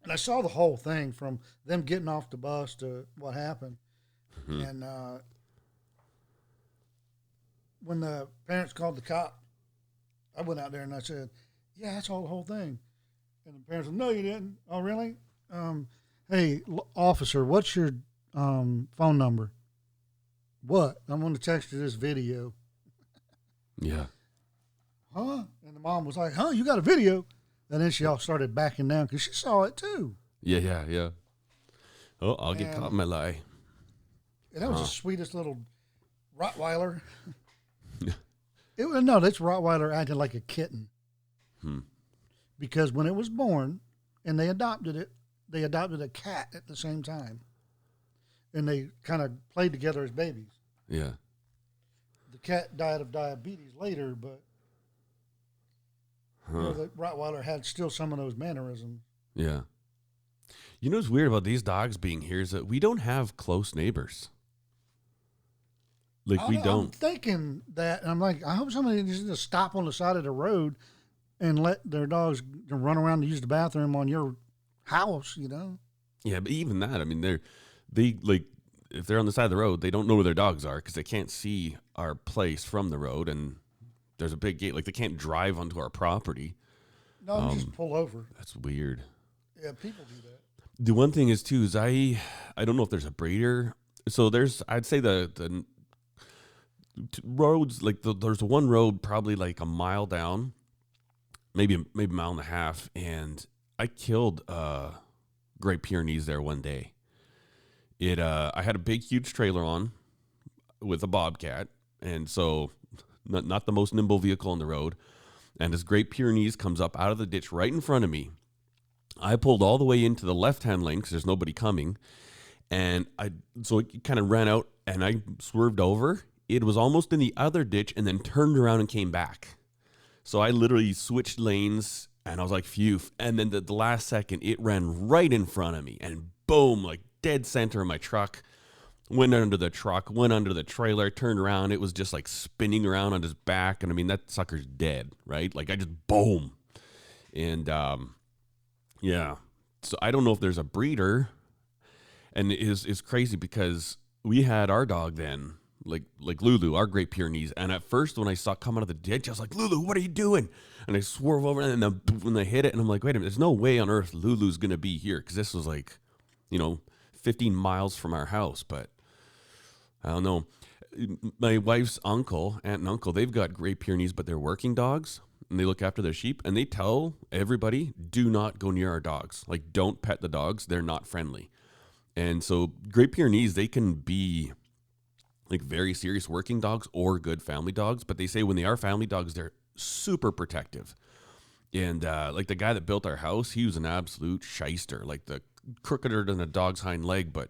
And I saw the whole thing from them getting off the bus to what happened. Mm-hmm. And uh, when the parents called the cop, I went out there and I said, yeah, that's all the whole thing. And the parents said, no, you didn't. Oh, really? Um, hey, l- officer, what's your um, phone number? What? I'm going to text you this video. Yeah. Huh? And the mom was like, huh, you got a video? And then she all started backing down because she saw it too. Yeah, yeah, yeah. Oh, I'll and, get caught in my lie. And that was huh. the sweetest little Rottweiler. it was No, that's Rottweiler acting like a kitten. Hmm. Because when it was born and they adopted it, they adopted a cat at the same time. And they kind of played together as babies. Yeah. The cat died of diabetes later, but... Huh. You know, the Rottweiler had still some of those mannerisms. Yeah. You know what's weird about these dogs being here is that we don't have close neighbors. Like, I, we don't. I'm thinking that, and I'm like, I hope somebody just stop on the side of the road and let their dogs run around to use the bathroom on your house, you know? Yeah, but even that, I mean, they're, they, like, if they're on the side of the road, they don't know where their dogs are because they can't see our place from the road, and... There's a big gate. Like, they can't drive onto our property. No, um, just pull over. That's weird. Yeah, people do that. The one thing is, too, is I I don't know if there's a breeder. So there's, I'd say the, the roads, like, the, there's one road probably, like, a mile down, maybe maybe a mile and a half, and I killed uh, Great Pyrenees there one day. It uh, I had a big, huge trailer on with a bobcat, and so... Not, not the most nimble vehicle on the road. And this Great Pyrenees comes up out of the ditch right in front of me. I pulled all the way into the left-hand lane because there's nobody coming. And I so it kind of ran out, and I swerved over. It was almost in the other ditch and then turned around and came back. So I literally switched lanes, and I was like, phew. And then the, the last second, it ran right in front of me. And boom, like dead center of my truck. Went under the truck, went under the trailer, turned around. It was just like spinning around on his back. And I mean, that sucker's dead, right? Like I just boom. And um, yeah, so I don't know if there's a breeder. And it is, it's crazy because we had our dog then, like like Lulu, our Great Pyrenees. And at first when I saw it come out of the ditch, I was like, Lulu, what are you doing? And I swerve over and then when I hit it. And I'm like, wait a minute, there's no way on earth Lulu's going to be here. Because this was like, you know, fifteen miles from our house, but... I don't know. my wife's uncle, aunt and uncle, they've got Great Pyrenees, but they're working dogs and they look after their sheep, and they tell everybody, do not go near our dogs. Like, don't pet the dogs. They're not friendly. And so Great Pyrenees, they can be like very serious working dogs or good family dogs. But they say when they are family dogs, they're super protective. And uh, like the guy that built our house, he was an absolute shyster, like the crookeder than a dog's hind leg. But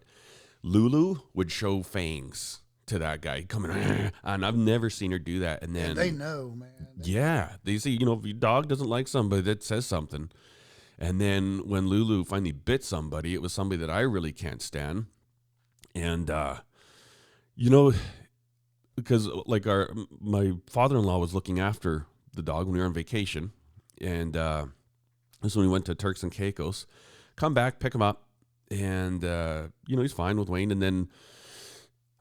Lulu would show fangs to that guy coming, and I've never seen her do that. And then and they know, man. They yeah, know. They say, you know, if your dog doesn't like somebody, that says something. And then when Lulu finally bit somebody, it was somebody that I really can't stand. And uh, you know, because like our my father-in-law was looking after the dog when we were on vacation, and uh, this is when we went to Turks and Caicos. Come back, pick him up, and uh, you know, he's fine with Wayne. And then.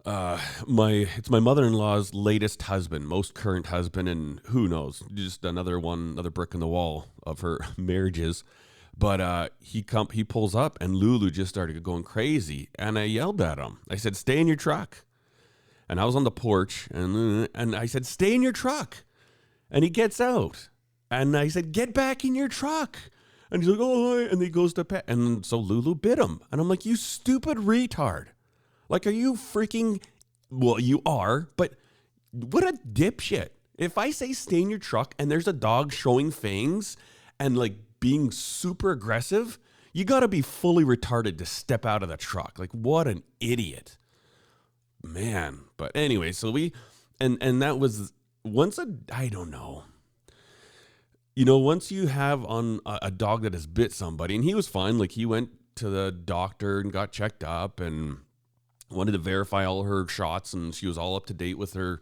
Uh, my, it's my mother-in-law's latest husband, most current husband. And who knows, just another one, another brick in the wall of her marriages. But, uh, he come, he pulls up and Lulu just started going crazy. And I yelled at him. I said, stay in your truck. And I was on the porch and, and I said, stay in your truck. And he gets out and I said, get back in your truck. And he's like, oh, and he goes to pet. And so Lulu bit him. And I'm like, you stupid retard. Like, are you freaking, well, you are, but what a dipshit. If I say stay in your truck and there's a dog showing fangs and like being super aggressive, you got to be fully retarded to step out of the truck. Like, what an idiot, man. But anyway, so we, and, and that was once a, I don't know. You know, once you have on a, a dog that has bit somebody, and he was fine. Like, he went to the doctor and got checked up and wanted to verify all her shots, and she was all up to date with her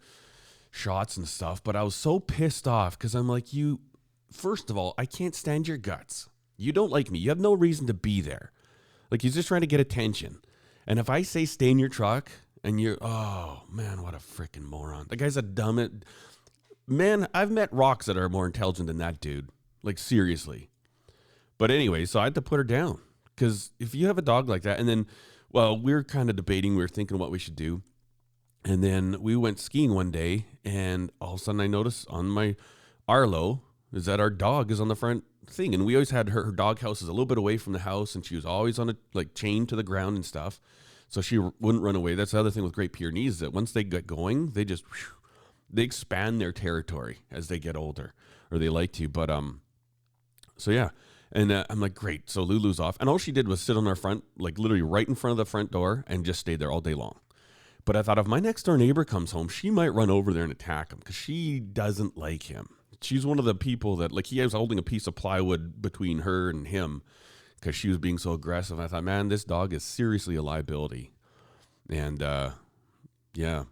shots and stuff. But I was so pissed off because I'm like, you, first of all, I can't stand your guts. You don't like me. You have no reason to be there. Like, he's just trying to get attention. And if I say stay in your truck and you're, oh man, what a freaking moron. That guy's a dumb, man, I've met rocks that are more intelligent than that dude. Like, seriously. But anyway, so I had to put her down, because if you have a dog like that, and then, well, we were kind of debating. We were thinking what we should do. And then we went skiing one day, and all of a sudden I noticed on my Arlo is that our dog is on the front thing. And we always had her, her dog house is a little bit away from the house, and she was always on a like chained to the ground and stuff. So she wouldn't run away. That's the other thing with Great Pyrenees, is that once they get going, they just, whew, they expand their territory as they get older, or they like to. But, um, so yeah. And uh, I'm like, great. So Lulu's off. And all she did was sit on our front, like literally right in front of the front door, and just stayed there all day long. But I thought, if my next door neighbor comes home, she might run over there and attack him, because she doesn't like him. She's one of the people that, like, he was holding a piece of plywood between her and him because she was being so aggressive. And I thought, man, this dog is seriously a liability. And uh, yeah,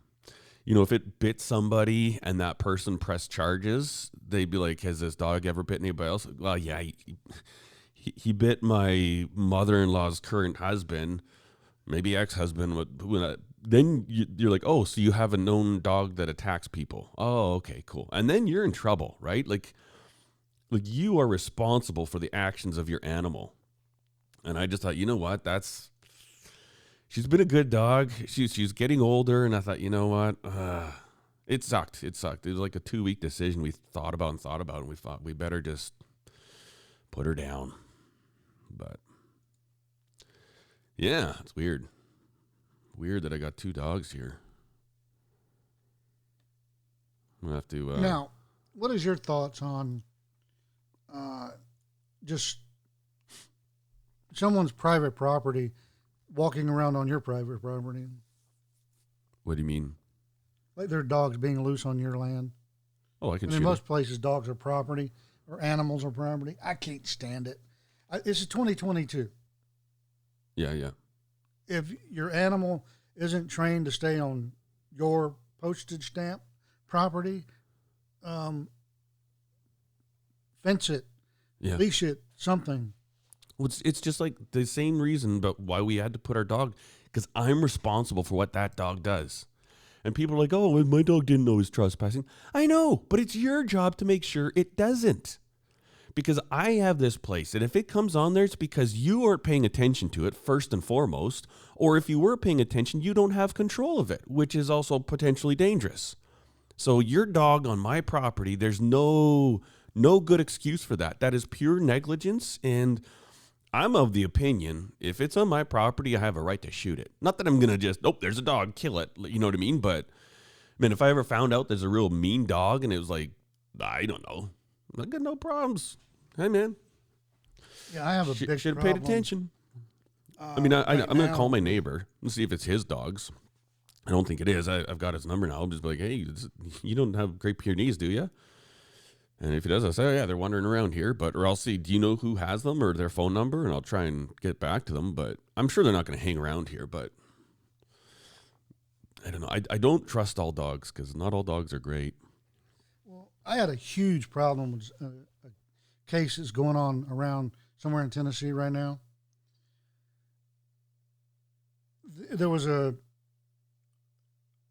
you know, if it bit somebody and that person pressed charges, they'd be like, has this dog ever bit anybody else? Well, yeah, he, he, he bit my mother-in-law's current husband, maybe ex-husband. When I, then you, you're like, oh, so you have a known dog that attacks people. Oh, okay, cool. And then you're in trouble, right? Like, like you are responsible for the actions of your animal. And I just thought, you know what? That's, she's been a good dog. She's she's getting older, and I thought, you know what? Uh, it sucked. It sucked. It was like a two-week decision we thought about and thought about, and we thought we better just put her down. But, yeah, it's weird. Weird that I got two dogs here. I'm going to have to... Uh, now, what is your thoughts on uh, just someone's private property... walking around on your private property? What do you mean? Like, there are dogs being loose on your land. Oh, I can. And in most it. places, dogs are property, or animals are property. I can't stand it. I, this is twenty twenty-two. Yeah, yeah. If your animal isn't trained to stay on your postage stamp property, um, fence it, yeah. leash it, something. It's, it's just like the same reason, but why we had to put our dog, because I'm responsible for what that dog does. And people are like, oh, well, my dog didn't know he was trespassing. I know, but it's your job to make sure it doesn't. because I have this place, and if it comes on there, it's because you aren't paying attention to it first and foremost, or if you were paying attention, you don't have control of it, which is also potentially dangerous. So your dog on my property, there's no no good excuse for that. That is pure negligence, and I'm of the opinion, if it's on my property, I have a right to shoot it. Not that I'm going to just, nope, there's a dog, kill it, you know what I mean? But, man, if I ever found out there's a real mean dog and it was like, I don't know, I got no problems. Hey, man. Yeah, I have a Sh- big Should have paid attention. Uh, I mean, I, right I, I'm going to call my neighbor and see if it's his dog's. I don't think it is. I, I've got his number now. I'll just be like, hey, you don't have Great Pyrenees, do you? And if he does, I say, oh, yeah, they're wandering around here. But or I'll see, do you know who has them or their phone number? And I'll try and get back to them. But I'm sure they're not going to hang around here. But I don't know. I, I don't trust all dogs because not all dogs are great. Well, I had a huge problem with uh, a case that's going on around somewhere in Tennessee right now. There was a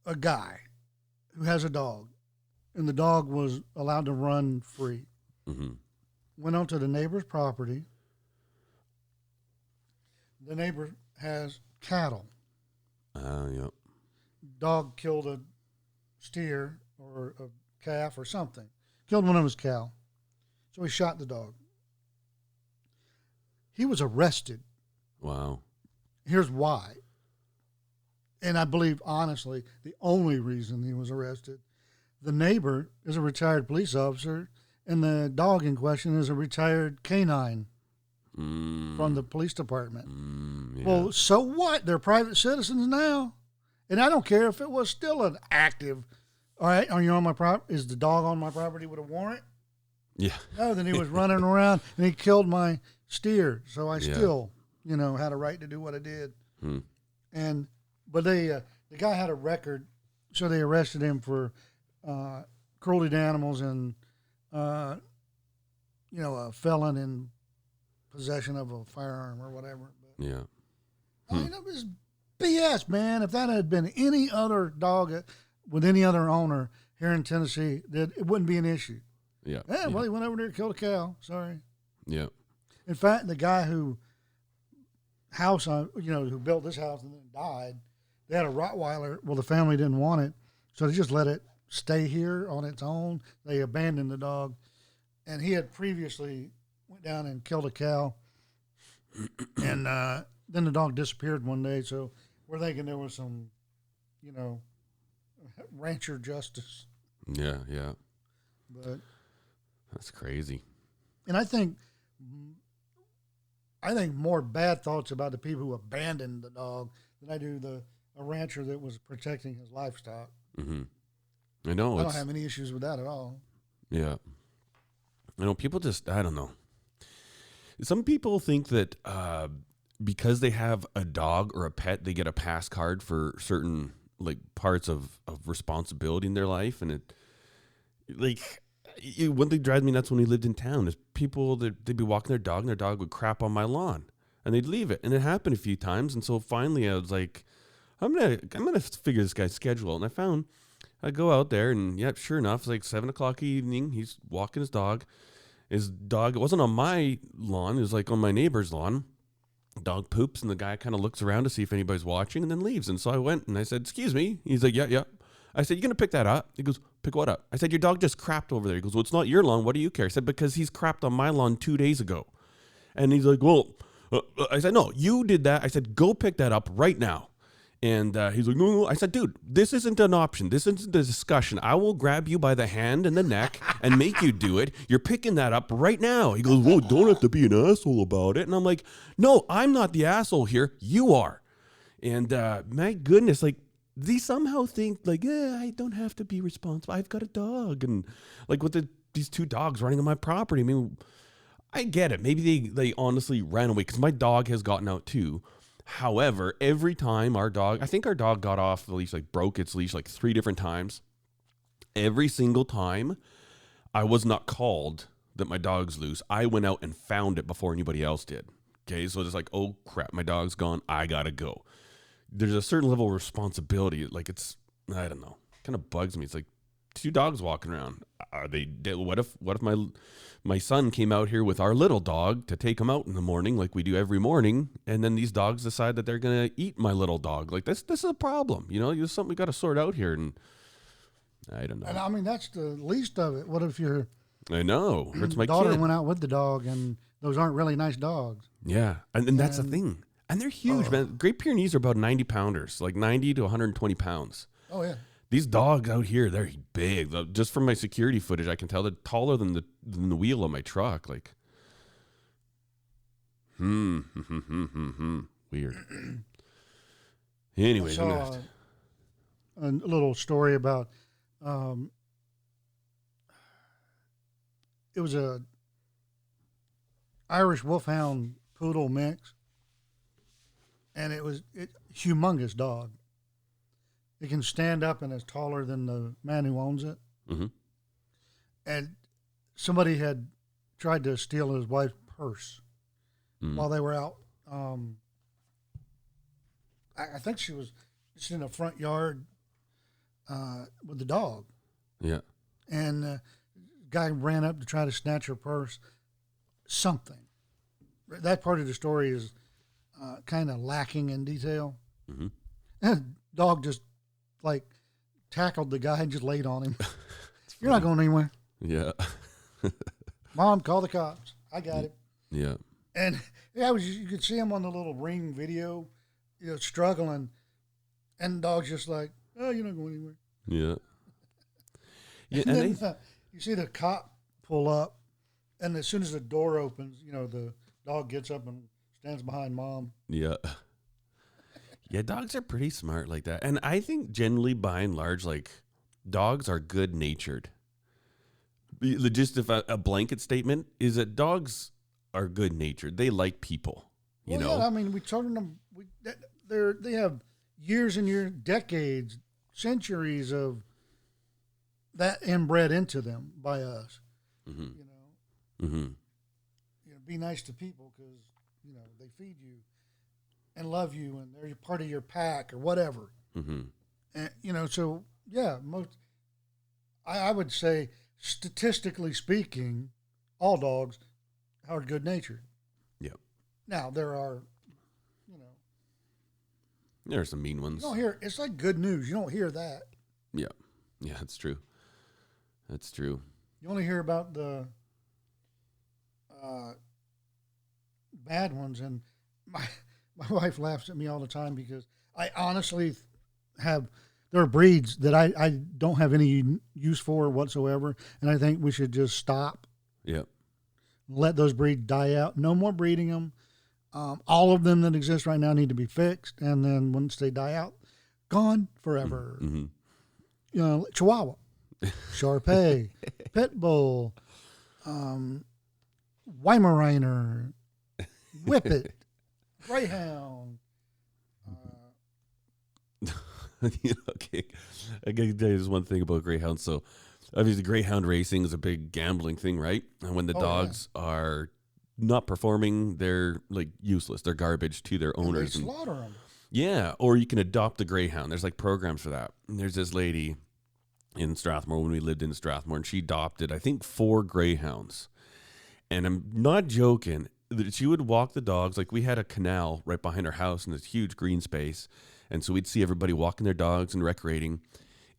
a guy who has a dog, and the dog was allowed to run free. Mm-hmm. Went onto the neighbor's property. The neighbor has cattle. Uh, yep. Dog killed a steer or a calf or something. Killed one of his cow. So he shot the dog. He was arrested. Wow. Here's why. And I believe, honestly, the only reason he was arrested, the neighbor is a retired police officer, and the dog in question is a retired canine mm. from the police department. Mm, yeah. Well, so what? They're private citizens now. And I don't care if it was still an active, all right, are you on my property? Is the dog on my property with a warrant? Yeah. No, then he was running around, and he killed my steer. So I yeah. still, you know, had a right to do what I did. Hmm. And But they, uh, the guy had a record, so they arrested him for uh, cruelty to animals and, uh, you know, a felon in possession of a firearm or whatever. But, yeah. I hmm. mean, it was B S, man. If that had been any other dog with any other owner here in Tennessee, that it wouldn't be an issue. Yeah. Yeah, well, yeah. he went over there and killed a cow. Sorry. Yeah. In fact, the guy who house, on, you know, who built this house and then died, they had a Rottweiler. Well, the family didn't want it, so they just let it stay here on its own. They abandoned the dog, and he had previously went down and killed a cow, and uh, then the dog disappeared one day. So we're thinking there was some, you know, rancher justice. Yeah, yeah. But that's crazy. And I think, I think more bad thoughts about the people who abandoned the dog than I do the a rancher that was protecting his livestock. Mm-hmm. I know. I don't have any issues with that at all. Yeah. You know, people just, I don't know. Some people think that uh, because they have a dog or a pet, they get a pass card for certain, like, parts of, of responsibility in their life. And it, like, it, one thing drives me nuts when we lived in town is people, that they'd be walking their dog and their dog would crap on my lawn. And they'd leave it. And it happened a few times. And so finally I was like, I'm gonna I'm gonna figure this guy's schedule. And I found, I go out there, and yep, sure enough, it's like seven o'clock evening. He's walking his dog. His dog, it wasn't on my lawn. It was like on my neighbor's lawn. Dog poops, and the guy kind of looks around to see if anybody's watching, and then leaves. And so I went and I said, "Excuse me." He's like, "Yeah, yeah." I said, "You gonna pick that up?" He goes, "Pick what up?" I said, "Your dog just crapped over there." He goes, "Well, it's not your lawn. What do you care?" I said, "Because he's crapped on my lawn two days ago." And he's like, "Well," I said, "No, you did that." I said, "Go pick that up right now." And uh, he's like, no, no. I said, "Dude, this isn't an option. This isn't a discussion. I will grab you by the hand and the neck and make you do it. You're picking that up right now." He goes, "Well, don't have to be an asshole about it." And I'm like, "No, I'm not the asshole here. You are." And uh, my goodness, like, they somehow think, like, eh, I don't have to be responsible. I've got a dog. And, like, with the, these two dogs running on my property, I mean, I get it. Maybe they, they honestly ran away because my dog has gotten out, too. However, every time our dog, I think our dog got off the leash, like broke its leash like three different times. Every single time I was not called that my dog's loose. I went out and found it before anybody else did. Okay. So it's like, oh crap, my dog's gone. I got to go. There's a certain level of responsibility. Like it's, I don't know, kind of bugs me. It's like, two dogs walking around. Are they? What if? What if my my son came out here with our little dog to take him out in the morning, like we do every morning, and then these dogs decide that they're gonna eat my little dog? Like this, this is a problem. You know, it's something we got to sort out here. And I don't know. And I mean, that's the least of it. What if your I know hurts my daughter kid. Went out with the dog, and those aren't really nice dogs. Yeah, and, and that's and, the thing. And they're huge, oh. man. Great Pyrenees are about ninety pounders, like ninety to one hundred and twenty pounds. Oh yeah. These dogs out here, they're big. Just from my security footage, I can tell they're taller than the than the wheel of my truck. Like, hmm, hmm, hmm, hmm, hmm, hmm. Weird. Anyways, I saw to... a, a little story about. Um, it was a Irish Wolfhound poodle mix, and it was it humongous dog. It can stand up and is taller than the man who owns it. Mm-hmm. And somebody had tried to steal his wife's purse mm-hmm. while they were out. Um, I, I think she was just in the front yard uh, with the dog. Yeah. And the uh, guy ran up to try to snatch her purse. Something. That part of the story is uh, kind of lacking in detail. Mm-hmm. And dog just... like tackled the guy and just laid on him. You're not going anywhere. Yeah. Mom, call the cops. I got it. Yeah. And yeah, I was, you could see him on the little ring video, you know, struggling, and the dog's just like, oh, you're not going anywhere. Yeah. Yeah. And, and then they... uh, you see the cop pull up, and as soon as the door opens, you know, the dog gets up and stands behind Mom. Yeah. Yeah, dogs are pretty smart like that. And I think generally, by and large, like, dogs are good-natured. Just if a, a blanket statement is that dogs are good-natured. They like people, you well, know? Yeah, I mean, we turn them, we, they're, they have years and years, decades, centuries of that inbred into them by us, mm-hmm. you know? Mm-hmm. You know, be nice to people because, you know, they feed you. And love you, and they're part of your pack or whatever. Mm-hmm. And, you know, so yeah, most I, I would say, statistically speaking, all dogs are good natured. Yep. Now there are, you know, there are some mean ones. You don't hear it's like good news. You don't hear that. Yeah, yeah, that's true. That's true. You only hear about the uh, bad ones, and my. My wife laughs at me all the time because I honestly have, there are breeds that I, I don't have any use for whatsoever, and I think we should just stop. Yep. Let those breeds die out. No more breeding them. Um, all of them that exist right now need to be fixed, and then once they die out, gone forever. Mm-hmm. You know, Chihuahua, Shar Pei, Pit Bull, um, Weimaraner, Whippet. Greyhound. Uh. okay. I gotta tell you just one thing about Greyhound. So, obviously, Greyhound racing is a big gambling thing, right? And when the oh, dogs yeah. are not performing, they're like useless. They're garbage to their owners. And they slaughter and, them. Yeah. Or you can adopt a Greyhound. There's like programs for that. And there's this lady in Strathmore when we lived in Strathmore, and she adopted, I think, four Greyhounds. And I'm not joking. That she would walk the dogs. Like, we had a canal right behind our house in this huge green space. And so we'd see everybody walking their dogs and recreating.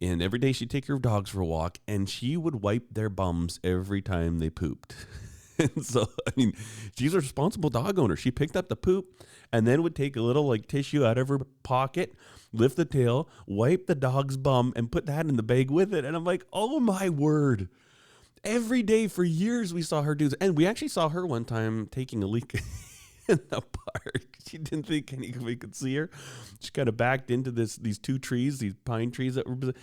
And every day she'd take her dogs for a walk, and she would wipe their bums every time they pooped. And so, I mean, she's a responsible dog owner. She picked up the poop and then would take a little, like, tissue out of her pocket, lift the tail, wipe the dog's bum, and put that in the bag with it. And I'm like, oh, my word. Every day for years we saw her do this. And we actually saw her one time taking a leak in the park. She didn't think anybody could see her. She kind of backed into this these two trees, these pine trees that were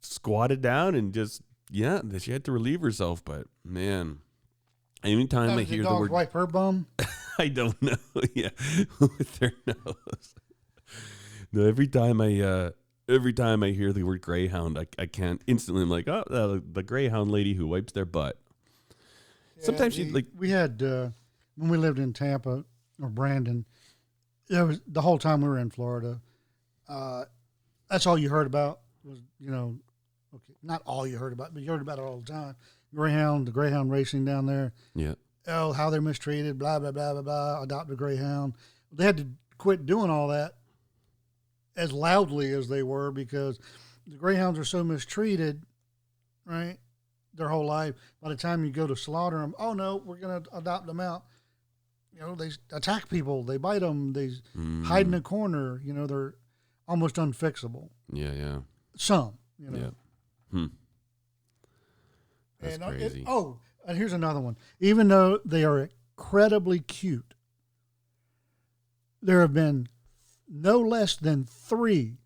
squatted down, and just, yeah, she had to relieve herself. But, man, anytime I hear the, the word... wipe her bum? I don't know, yeah, with their nose. No, every time I... Uh, Every time I hear the word Greyhound, I, I can't instantly. I'm like, oh, the, the Greyhound lady who wipes their butt. Yeah, Sometimes she like we had uh, when we lived in Tampa or Brandon. It was the whole time we were in Florida. Uh, that's all you heard about was, you know, Okay, not all you heard about, but you heard about it all the time. Greyhound, the Greyhound racing down there. Yeah. Oh, how they're mistreated, blah, blah, blah, blah, blah, adopt a Greyhound. They had to quit doing all that as loudly as they were because the Greyhounds are so mistreated, right, their whole life. By the time you go to slaughter them, oh, no, we're going to adopt them out. You know, they attack people. They bite them. They mm. hide in a corner. You know, they're almost unfixable. Yeah, yeah. Some, you know. Yeah. Hmm. That's and crazy. It, oh, and here's another one. Even though they are incredibly cute, there have been no less than three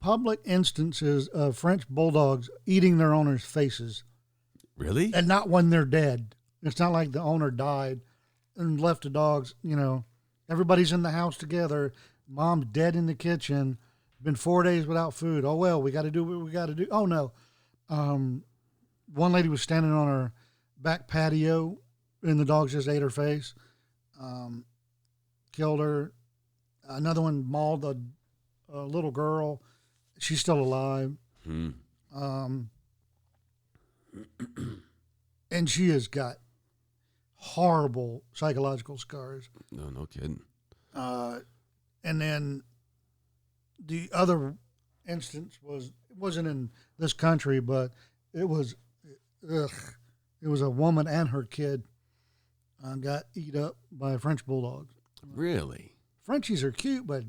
public instances of French Bulldogs eating their owners' faces. Really? And not when they're dead. It's not like the owner died and left the dogs, you know. Everybody's in the house together. Mom's dead in the kitchen. Been four days without food. Oh, well, we got to do what we got to do. Oh, no. Um, one lady was standing on her back patio, and the dogs just ate her face. Um, killed her. Another one mauled a, a little girl. She's still alive. Hmm. Um, and she has got horrible psychological scars. No, no kidding. Uh, and then... The other instance was, it wasn't in this country, but it was, ugh, it was a woman and her kid uh, got eat up by a French bulldog. Really? Frenchies are cute, but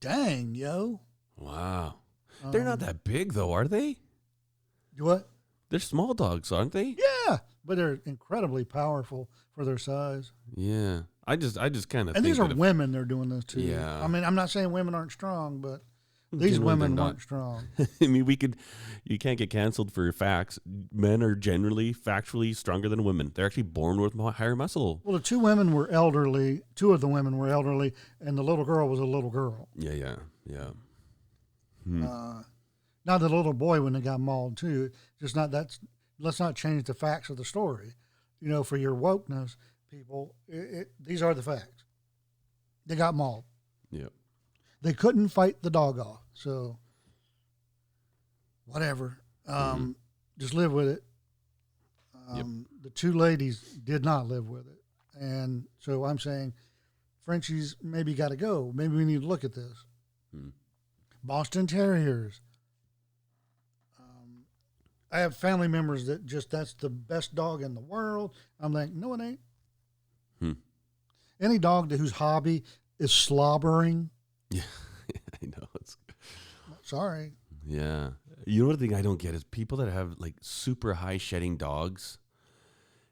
dang, yo. Wow. Um, They're not that big, though, are they? What? They're small dogs, aren't they? Yeah, but they're incredibly powerful for their size. Yeah. I just I just kind of And think these are women they're doing this to. Yeah. I mean, I'm not saying women aren't strong, but these generally women weren't strong. I mean, we could, you can't get canceled for facts. Men are generally factually stronger than women. They're actually born with higher muscle. Well, the two women were elderly. Two of the women were elderly, and the little girl was a little girl. Yeah, yeah, yeah. Hmm. Uh, now, the little boy, when they got mauled, too, just not that's, let's not change the facts of the story. You know, for your wokeness, people, it, it, these are the facts. They got mauled. Yep. They couldn't fight the dog off, so whatever. Um, mm-hmm. Just live with it. Um, yep. The two ladies did not live with it, and so I'm saying, Frenchies maybe got to go. Maybe we need to look at this. Hmm. Boston Terriers. Um, I have family members that just that's the best dog in the world. I'm like, no, it ain't. Hmm. Any dog whose hobby is slobbering. Yeah, I know. It's... Sorry. Yeah. You know what the thing I don't get is people that have like super high shedding dogs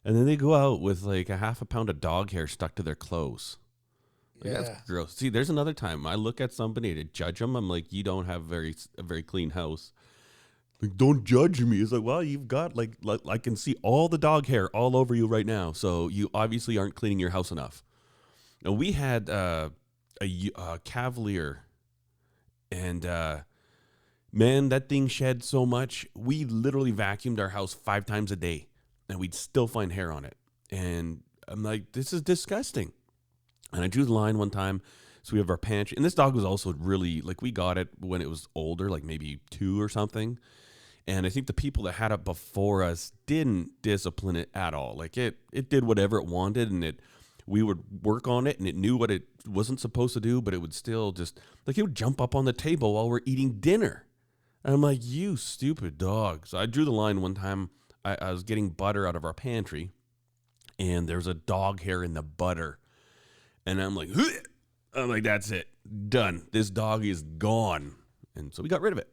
and then they go out with like a half a pound of dog hair stuck to their clothes. Like, yeah. That's gross. See, there's another time I look at somebody to judge them. I'm like, you don't have very a very clean house. Like, don't judge me. It's like, well, you've got, like, like, I can see all the dog hair all over you right now. So you obviously aren't cleaning your house enough. Now, we had uh, a, a Cavalier, and, uh, man, that thing shed so much. We literally vacuumed our house five times a day, and we'd still find hair on it. And I'm like, this is disgusting. And I drew the line one time. So we have our pantry. And this dog was also really, like, we got it when it was older, like maybe two or something. And I think the people that had it before us didn't discipline it at all. Like it, it did whatever it wanted, and it, we would work on it, and it knew what it wasn't supposed to do, but it would still just, like, it would jump up on the table while we're eating dinner. And I'm like, you stupid dog. So I drew the line one time. I, I was getting butter out of our pantry, and there's a dog hair in the butter. And I'm like, Hugh! I'm like, that's it. Done. This dog is gone. And so we got rid of it.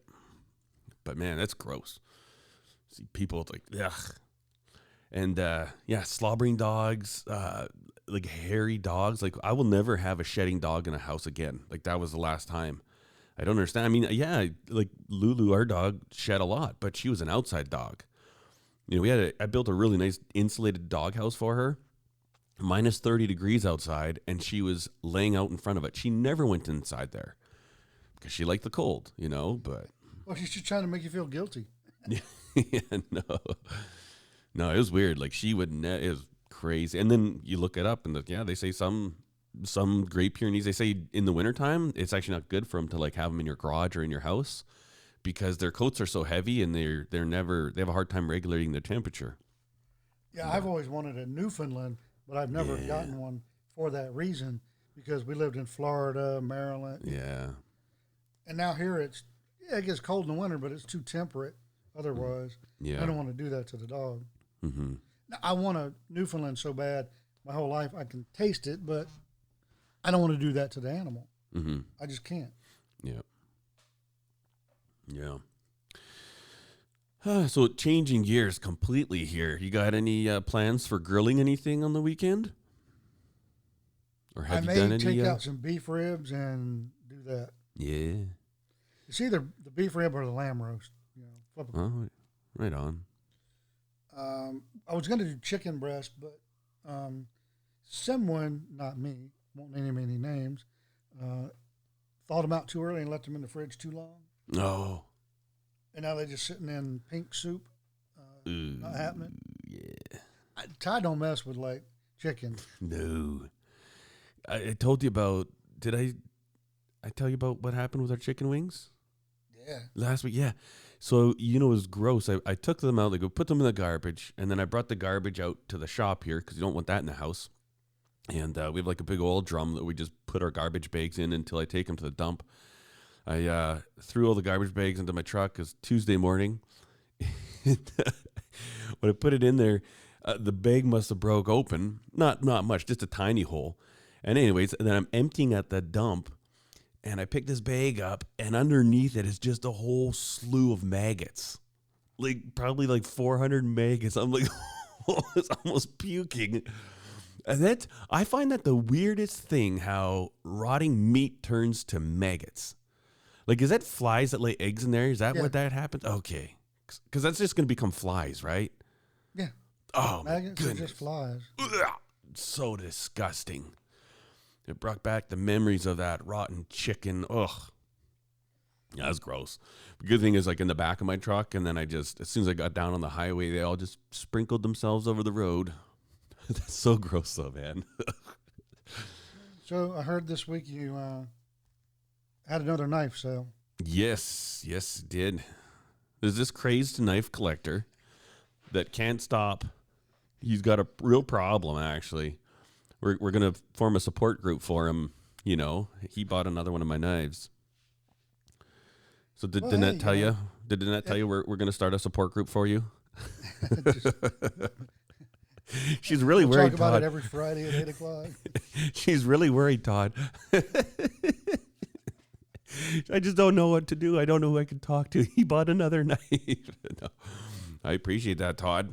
But man, that's gross. See, people, it's like, ugh. And uh, yeah, slobbering dogs, uh, like hairy dogs. Like, I will never have a shedding dog in a house again. Like, that was the last time. I don't understand. I mean, yeah, like Lulu, our dog, shed a lot, but she was an outside dog. You know, we had a, I built a really nice insulated dog house for her. Minus thirty degrees outside, and she was laying out in front of it. She never went inside there because she liked the cold, you know. But well, she's just trying to make you feel guilty. yeah, no, no, it was weird. Like, she would, ne- it was crazy. And then you look it up, and the, yeah, they say some some Great Pyrenees. They say in the wintertime, it's actually not good for them to like have them in your garage or in your house because their coats are so heavy and they're they're never they have a hard time regulating their temperature. Yeah, yeah. I've always wanted a Newfoundland, but I've never yeah. gotten one for that reason, because we lived in Florida, Maryland. Yeah. And now here it's yeah, it gets cold in the winter, but it's too temperate otherwise. Yeah. I don't want to do that to the dog. Mm-hmm. Now, I want a Newfoundland so bad my whole life. I can taste it, but I don't want to do that to the animal. Mm-hmm. I just can't. Yeah. Yeah. Uh, so changing gears completely here. You got any uh, plans for grilling anything on the weekend? Or have I you may done any, take uh... out some beef ribs and do that. Yeah. It's either the beef rib or the lamb roast. You know, oh, right on. Um, I was going to do chicken breast, but um, someone, not me, won't name any names, uh, thawed them out too early and left them in the fridge too long. Oh. And now they're just sitting in pink soup. Uh, Ooh, not happening. Yeah. I, Ty don't mess with, like, chicken. No. I, I told you about, did I I tell you about what happened with our chicken wings? Yeah. Last week, yeah. So, you know, it was gross. I, I took them out. They go put them in the garbage. And then I brought the garbage out to the shop here because you don't want that in the house. And uh, we have like a big old drum that we just put our garbage bags in until I take them to the dump. I uh, threw all the garbage bags into my truck because Tuesday morning, when I put it in there, uh, the bag must have broke open. Not not much, just a tiny hole. And anyways, and then I'm emptying at the dump, and I pick this bag up, and underneath it is just a whole slew of maggots, like probably like four hundred maggots. I'm like, I was almost puking. And that I find that the weirdest thing, how rotting meat turns to maggots. Like, is that flies that lay eggs in there? Is that yeah. what that happens? Okay. Because that's just going to become flies, right? Yeah. Oh, maggots my goodness. Are just flies. Ugh, so disgusting. It brought back the memories of that rotten chicken. Ugh. Yeah, that was gross. The good thing is, like, in the back of my truck, and then I just, as soon as I got down on the highway, they all just sprinkled themselves over the road. That's so gross, though, man. So I heard this week you... Uh... Had another knife sale. Yes, yes, it did. There's this crazed knife collector that can't stop. He's got a real problem, actually. We're we're gonna form a support group for him. You know, he bought another one of my knives. So did well, didn't hey, that tell you? Know, did didn't that tell you we're we're gonna start a support group for you? Just, She's really we'll worried. Talk about Todd. It every Friday at eight o'clock. She's really worried, Todd. I just don't know what to do. I don't know who I can talk to. He bought another knife. No. I appreciate that, Todd.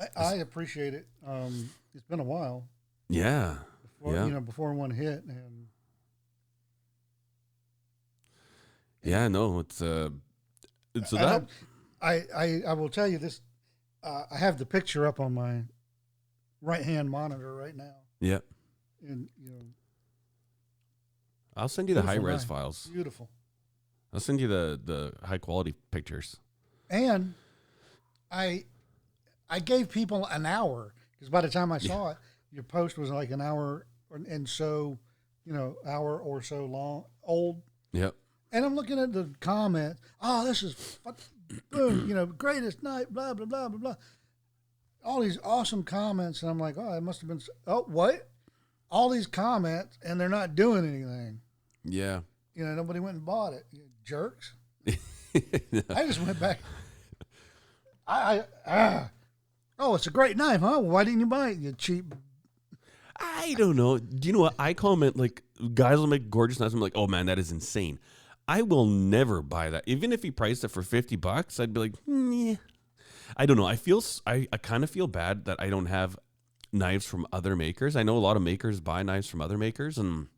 I, I appreciate it. Um, it's been a while. Yeah. Before, yeah. You know, before one hit. And, yeah, no, it's, uh, it's I, that. I, I, I will tell you this. Uh, I have the picture up on my right-hand monitor right now. Yeah. And, you know. I'll send you the high res files. Beautiful. I'll send you the, the high quality pictures. And I I gave people an hour because by the time I saw yeah. it, your post was like an hour and so, you know, hour or so long old. Yep. And I'm looking at the comments. Oh, this is, boom, you know, greatest night, blah, blah, blah, blah, blah. All these awesome comments. And I'm like, oh, it must have been, oh, what? All these comments, and they're not doing anything. Yeah. You know, nobody went and bought it. You jerks. No. I just went back. I, I uh, Oh, it's a great knife, huh? Why didn't you buy it, you cheap? I don't know. Do you know what? I comment, like, guys will make gorgeous knives. I'm like, oh, man, that is insane. I will never buy that. Even if he priced it for fifty bucks, I'd be like, mm, yeah. I don't know. I feel, I, I kind of feel bad that I don't have knives from other makers. I know a lot of makers buy knives from other makers, and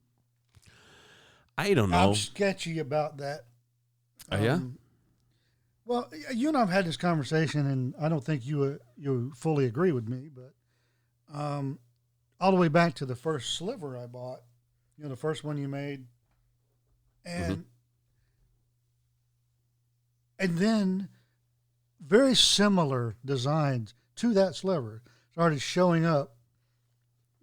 I don't know. I'm sketchy about that. Oh, um, yeah? Well, you and I have had this conversation, and I don't think you uh, you fully agree with me, but um, all the way back to the first sliver I bought, you know, the first one you made, and mm-hmm. and then very similar designs to that sliver started showing up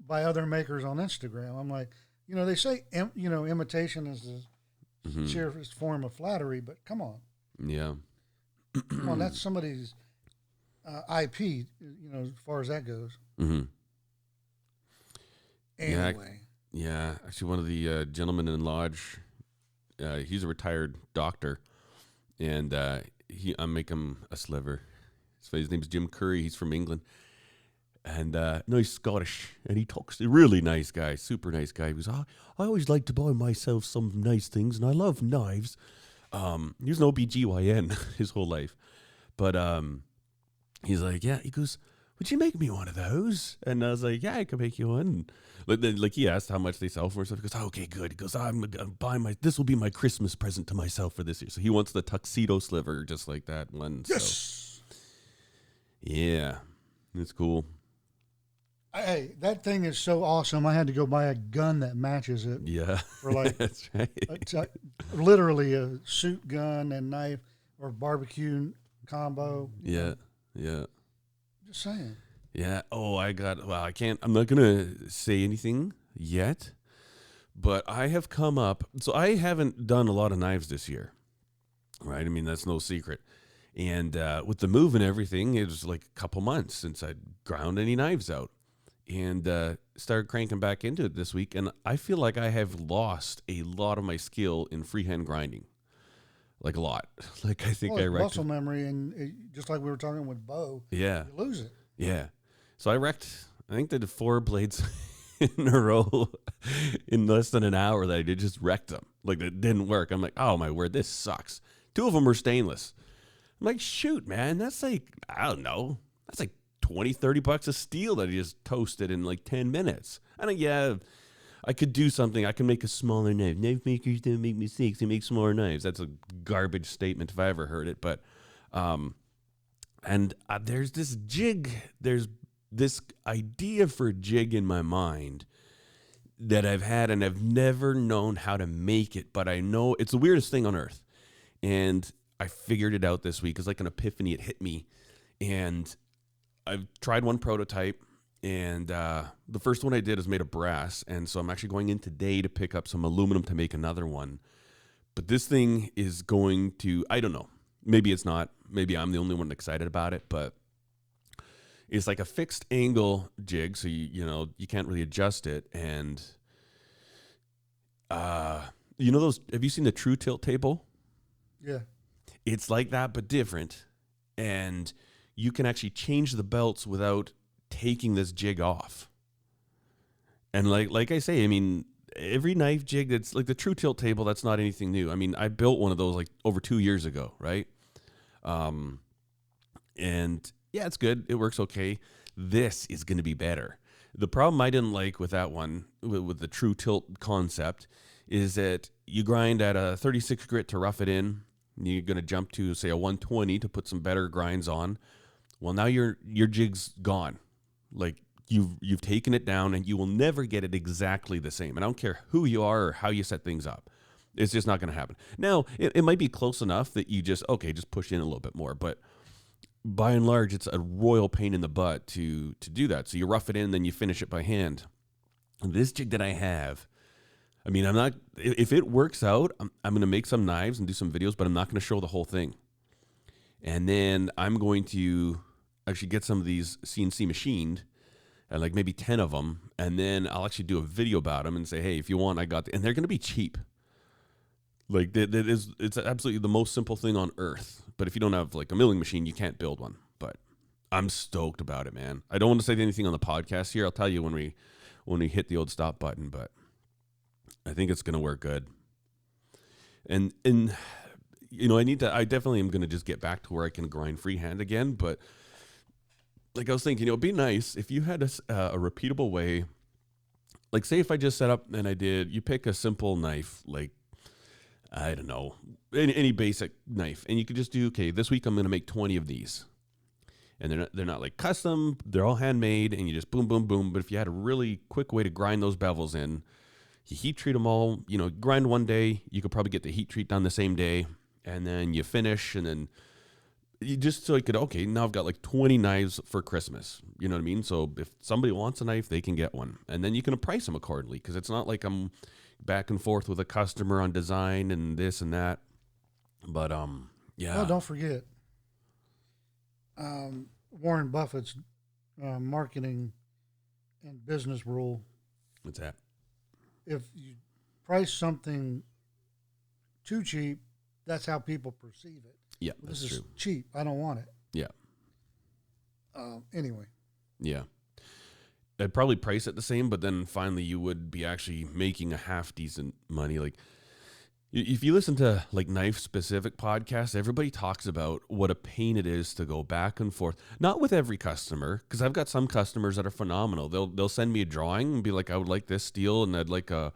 by other makers on Instagram. I'm like, you know, they say, you know, imitation is the mm-hmm. sincerest form of flattery, but come on. Yeah. Well, that's somebody's uh, I P, you know, as far as that goes. Mm-hmm. Anyway. Yeah, yeah. Actually, one of the uh, gentlemen in Lodge, uh, he's a retired doctor, and uh, he I make him a sliver. So his name's Jim Curry. He's from England. And uh, no, he's Scottish, and he talks. Really nice guy, super nice guy. He goes, I, I always like to buy myself some nice things, and I love knives. Um, he was an O B G Y N his whole life. But um, he's like, yeah. He goes, would you make me one of those? And I was like, yeah, I could make you one. Like, then, like he asked how much they sell for and stuff. He goes, oh, okay, good. He goes, I'm, I'm buying my, this will be my Christmas present to myself for this year. So he wants the tuxedo sliver, just like that one. Yes. So. Yeah, it's cool. Hey, that thing is so awesome. I had to go buy a gun that matches it. Yeah. For like, that's right. It's like literally a suit gun and knife or barbecue combo. Yeah. Know. Yeah. Just saying. Yeah. Oh, I got, well, I can't, I'm not going to say anything yet, but I have come up. So I haven't done a lot of knives this year, right? I mean, that's no secret. And uh, with the move and everything, it was like a couple months since I'd ground any knives out. And uh, started cranking back into it this week. And I feel like I have lost a lot of my skill in freehand grinding. Like a lot. Like I think well, I wrecked. Muscle memory, and it, just like we were talking with Bo. Yeah. You lose it. Yeah. So I wrecked, I think they did four blades in a row in less than an hour that I did. Just wrecked them. Like it didn't work. I'm like, oh my word, this sucks. Two of them were stainless. I'm like, shoot, man. That's like, I don't know. That's like twenty, thirty bucks of steel that he just toasted in like ten minutes. And I, yeah, I could do something. I can make a smaller knife. Knife makers don't make mistakes. They make smaller knives. That's a garbage statement if I ever heard it. But, um, and uh, there's this jig, there's this idea for jig in my mind that I've had, and I've never known how to make it, but I know it's the weirdest thing on earth. And I figured it out this week. It's like an epiphany. It hit me. And I've tried one prototype, and uh, the first one I did is made of brass, and so I'm actually going in today to pick up some aluminum to make another one. But this thing is going to, I don't know, maybe it's not, maybe I'm the only one excited about it, but it's like a fixed angle jig, so you you know, you can't really adjust it, and uh, you know those, have you seen the True Tilt table? Yeah. It's like that, but different, and you can actually change the belts without taking this jig off. And like like I say, I mean, every knife jig that's like the True Tilt table, that's not anything new. I mean, I built one of those like over two years ago, right? Um, and yeah, it's good. It works okay. This is going to be better. The problem I didn't like with that one, with, with the True Tilt concept, is that you grind at a thirty-six grit to rough it in. You're going to jump to, say, a one twenty to put some better grinds on. Well, now your your jig's gone. Like you've you've taken it down, and you will never get it exactly the same. And I don't care who you are or how you set things up. It's just not going to happen. Now, it, it might be close enough that you just, okay, just push in a little bit more. But by and large, it's a royal pain in the butt to to do that. So you rough it in, then you finish it by hand. And this jig that I have, I mean, I'm not, if it works out, I'm, I'm going to make some knives and do some videos, but I'm not going to show the whole thing. And then I'm going to actually get some of these C N C machined, and like maybe ten of them, and then I'll actually do a video about them and say, hey, if you want, I got the, and they're going to be cheap. Like that is, it's absolutely the most simple thing on earth. But if you don't have like a milling machine, you can't build one. But I'm stoked about it, man. I don't want to say anything on the podcast here. I'll tell you when we, when we hit the old stop button, but I think it's going to work good. And, and, you know, I need to, I definitely am going to just get back to where I can grind freehand again. But like I was thinking, you know, it'd be nice if you had a, uh, a repeatable way, like say if I just set up and I did, you pick a simple knife, like, I don't know, any, any basic knife, and you could just do, okay, this week I'm going to make twenty of these, and they're not, they're not like custom, they're all handmade, and you just boom, boom, boom. But if you had a really quick way to grind those bevels in, you heat treat them all, you know, grind one day, you could probably get the heat treat done the same day, and then you finish, and then you just so you could, okay, now I've got like twenty knives for Christmas. You know what I mean? So if somebody wants a knife, they can get one, and then you can price them accordingly, because it's not like I'm back and forth with a customer on design and this and that. But um, Yeah. Oh, don't forget. Um, Warren Buffett's uh, marketing and business rule. What's that? If you price something too cheap, that's how people perceive it. Yeah, well, that's this true. This is cheap. I don't want it. Yeah. Uh, anyway. Yeah. I'd probably price it the same, but then finally you would be actually making a half decent money. Like, if you listen to like knife specific podcasts, everybody talks about what a pain it is to go back and forth. Not with every customer, because I've got some customers that are phenomenal. They'll they'll send me a drawing and be like, I would like this steel and I'd like a,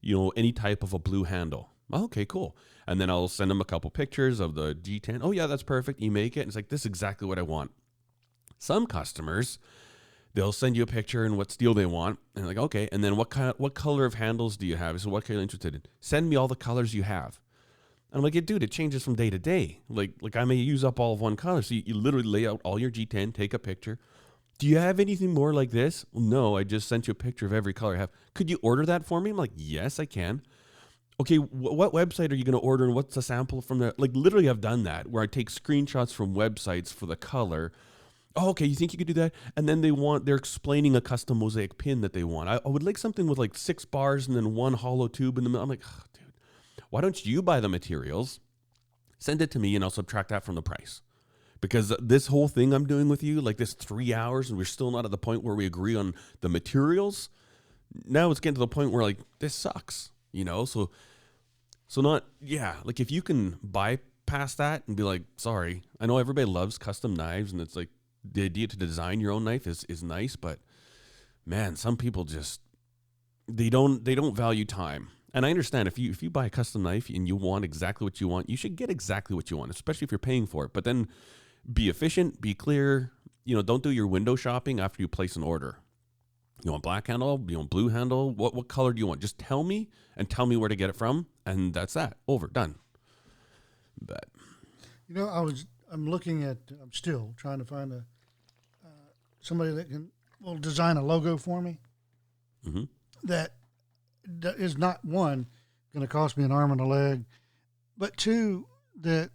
you know, any type of a blue handle. Oh, okay, cool. And then I'll send them a couple pictures of the G ten. Oh yeah, that's perfect. You make it. And it's like, this is exactly what I want. Some customers, they'll send you a picture and what steel they want. And like, okay. And then what kind of, what color of handles do you have? So what kind are you interested in? Send me all the colors you have. And I'm like, yeah, dude, it changes from day to day. Like, like I may use up all of one color. So you, you literally lay out all your G ten, take a picture. Do you have anything more like this? Well, no, I just sent you a picture of every color I have. Could you order that for me? I'm like, yes, I can. Okay. Wh- what website are you going to order? And what's the sample from the, like literally I've done that where I take screenshots from websites for the color. Oh, okay, you think you could do that? And then they want, they're explaining a custom mosaic pin that they want. I, I would like something with like six bars and then one hollow tube in the middle. I'm like, oh, dude, why don't you buy the materials, send it to me, and I'll subtract that from the price? Because this whole thing I'm doing with you, like this three hours, and we're still not at the point where we agree on the materials. Now it's getting to the point where like, this sucks, you know? So, so not, yeah, like if you can bypass that and be like, sorry, I know everybody loves custom knives and it's like, the idea to design your own knife is, is nice, but man, some people just, they don't, they don't value time. And I understand if you, if you buy a custom knife and you want exactly what you want, you should get exactly what you want, especially if you're paying for it, but then be efficient, be clear, you know, don't do your window shopping after you place an order. You want black handle, you want blue handle, what, what color do you want? Just tell me and tell me where to get it from. And that's that, over, done. But, you know, I was, I'm looking at, I'm still trying to find a, uh, somebody that can, will design a logo for me mm-hmm. that d- is not, one, going to cost me an arm and a leg, but two, that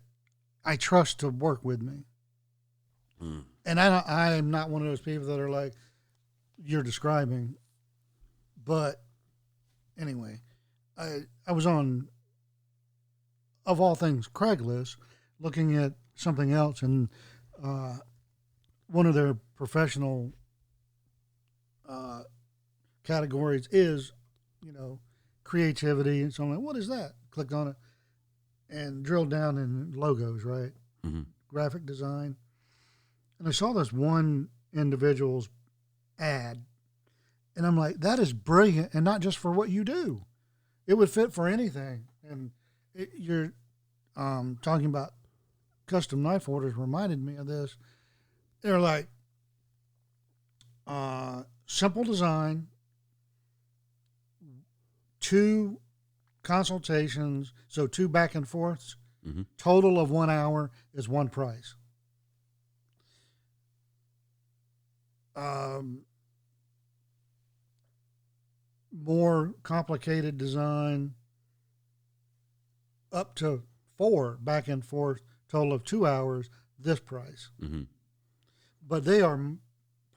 I trust to work with me. Mm. And I don't, I am not one of those people that are like, you're describing, but anyway, I, I was on, of all things, Craigslist, looking at something else, and uh, one of their professional uh, categories is, you know, creativity, and so I'm like, what is that? Clicked on it, and drilled down in logos, right? Mm-hmm. Graphic design, and I saw this one individual's ad, and I'm like, that is brilliant, and not just for what you do. It would fit for anything, and it, you're um, talking about custom knife orders reminded me of this. They're like, uh, simple design, two consultations, so two back and forths, mm-hmm. total of one hour is one price. Um, more complicated design, up to four back and forth, total of two hours, this price. Mm-hmm. But they are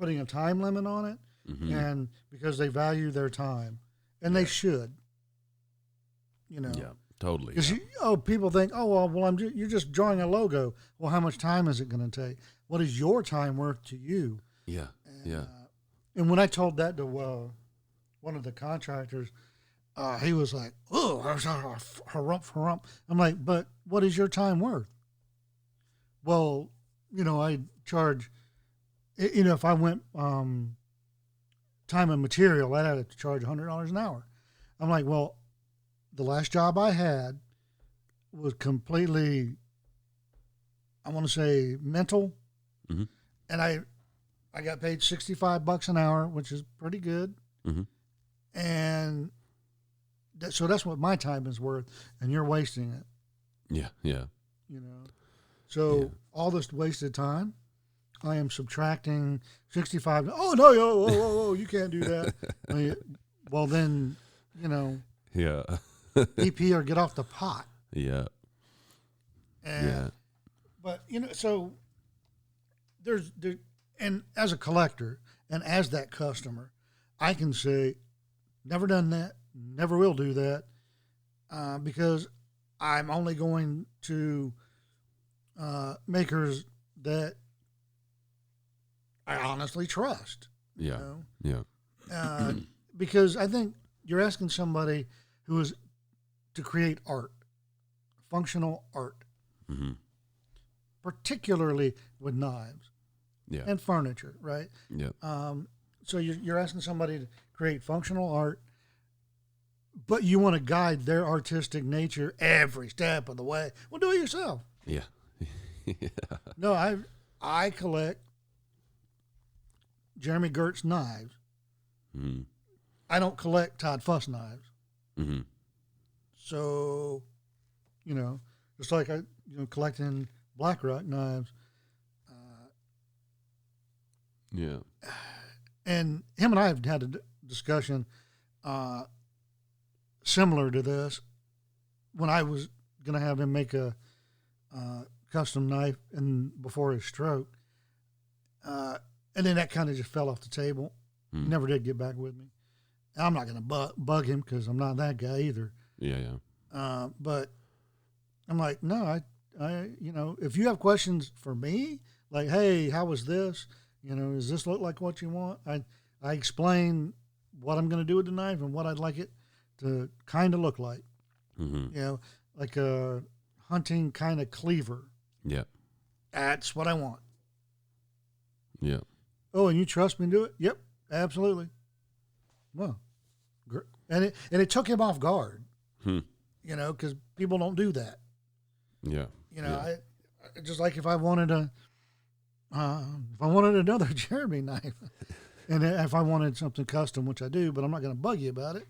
putting a time limit on it, mm-hmm. and because they value their time, and yeah. they should. You know. Yeah, totally. Yeah. You, oh, people think, oh well, well, I'm ju- you're just drawing a logo. Well, how much time is it going to take? What is your time worth to you? Yeah, and, yeah. Uh, and when I told that to uh, one of the contractors, uh, he was like, oh, harump, harump. I'm like, but what is your time worth? Well, you know, I charge, you know, if I went um, time and material, I'd have to charge one hundred dollars an hour. I'm like, well, the last job I had was completely, I want to say, mental. Mm-hmm. And I I got paid sixty-five bucks an hour, which is pretty good. Mm-hmm. And that, so that's what my time is worth, and you're wasting it. Yeah, yeah. You know? So yeah. all this wasted time, I am subtracting sixty-five. Oh, no, oh, oh, oh, you can't do that. I mean, well, then, you know, yeah, E P or get off the pot. Yeah. And yeah. But, you know, so there's, there, and as a collector and as that customer, I can say, never done that, never will do that, uh, because I'm only going to uh, makers that I honestly trust. Yeah, know? yeah. Uh, because I think you're asking somebody who is to create art, functional art, mm-hmm. particularly with knives yeah. and furniture, right? Yeah. Um, so you're, you're asking somebody to create functional art, but you want to guide their artistic nature every step of the way. Well, do it yourself. Yeah. yeah. No, I I collect Jeremy Gertz knives. Mm-hmm. I don't collect Todd Fuss knives. Mm-hmm. So, you know, just like I, you know, collecting Black Rock knives. Uh, yeah. And him and I have had a d- discussion uh, similar to this when I was going to have him make a uh, custom knife and before his stroke. Uh, and then that kind of just fell off the table. Mm. He never did get back with me. I'm not going to bu- bug him because I'm not that guy either. Yeah, yeah. Uh, but I'm like, no, I, I, you know, if you have questions for me, like, hey, how was this? You know, does this look like what you want? I, I explain what I'm going to do with the knife and what I'd like it to kind of look like. Mm-hmm. You know, like a hunting kind of cleaver. Yeah. That's what I want. Yeah. Oh, and you trust me to do it? Yep, absolutely. Well, and it and it took him off guard, hmm. you know, because people don't do that. Yeah, you know, yeah. I, just like if I wanted a, uh, if I wanted another Jeremy knife, and if I wanted something custom, which I do, but I'm not going to bug you about it,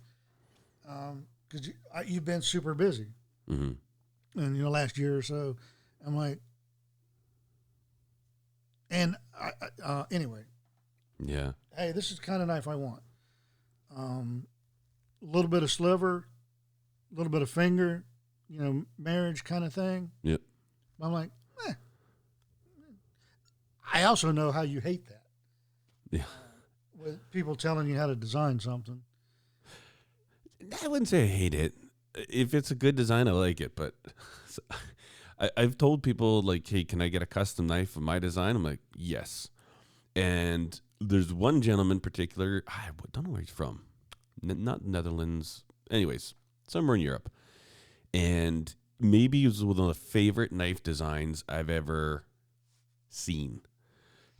because um, you, you've been super busy, mm-hmm. in your last year or so. I'm like, and I, uh, anyway, yeah. Hey, this is the kind of knife I want. Um, a little bit of sliver, a little bit of finger, you know, marriage kind of thing. Yep. I'm like, eh. I also know how you hate that. Yeah. With people telling you how to design something. I wouldn't say I hate it. If it's a good design, I like it. But I, I've told people, like, hey, can I get a custom knife of my design? I'm like, yes. And there's one gentleman in particular, I don't know where he's from, N- not Netherlands, anyways, somewhere in Europe, and maybe it was one of the favorite knife designs I've ever seen.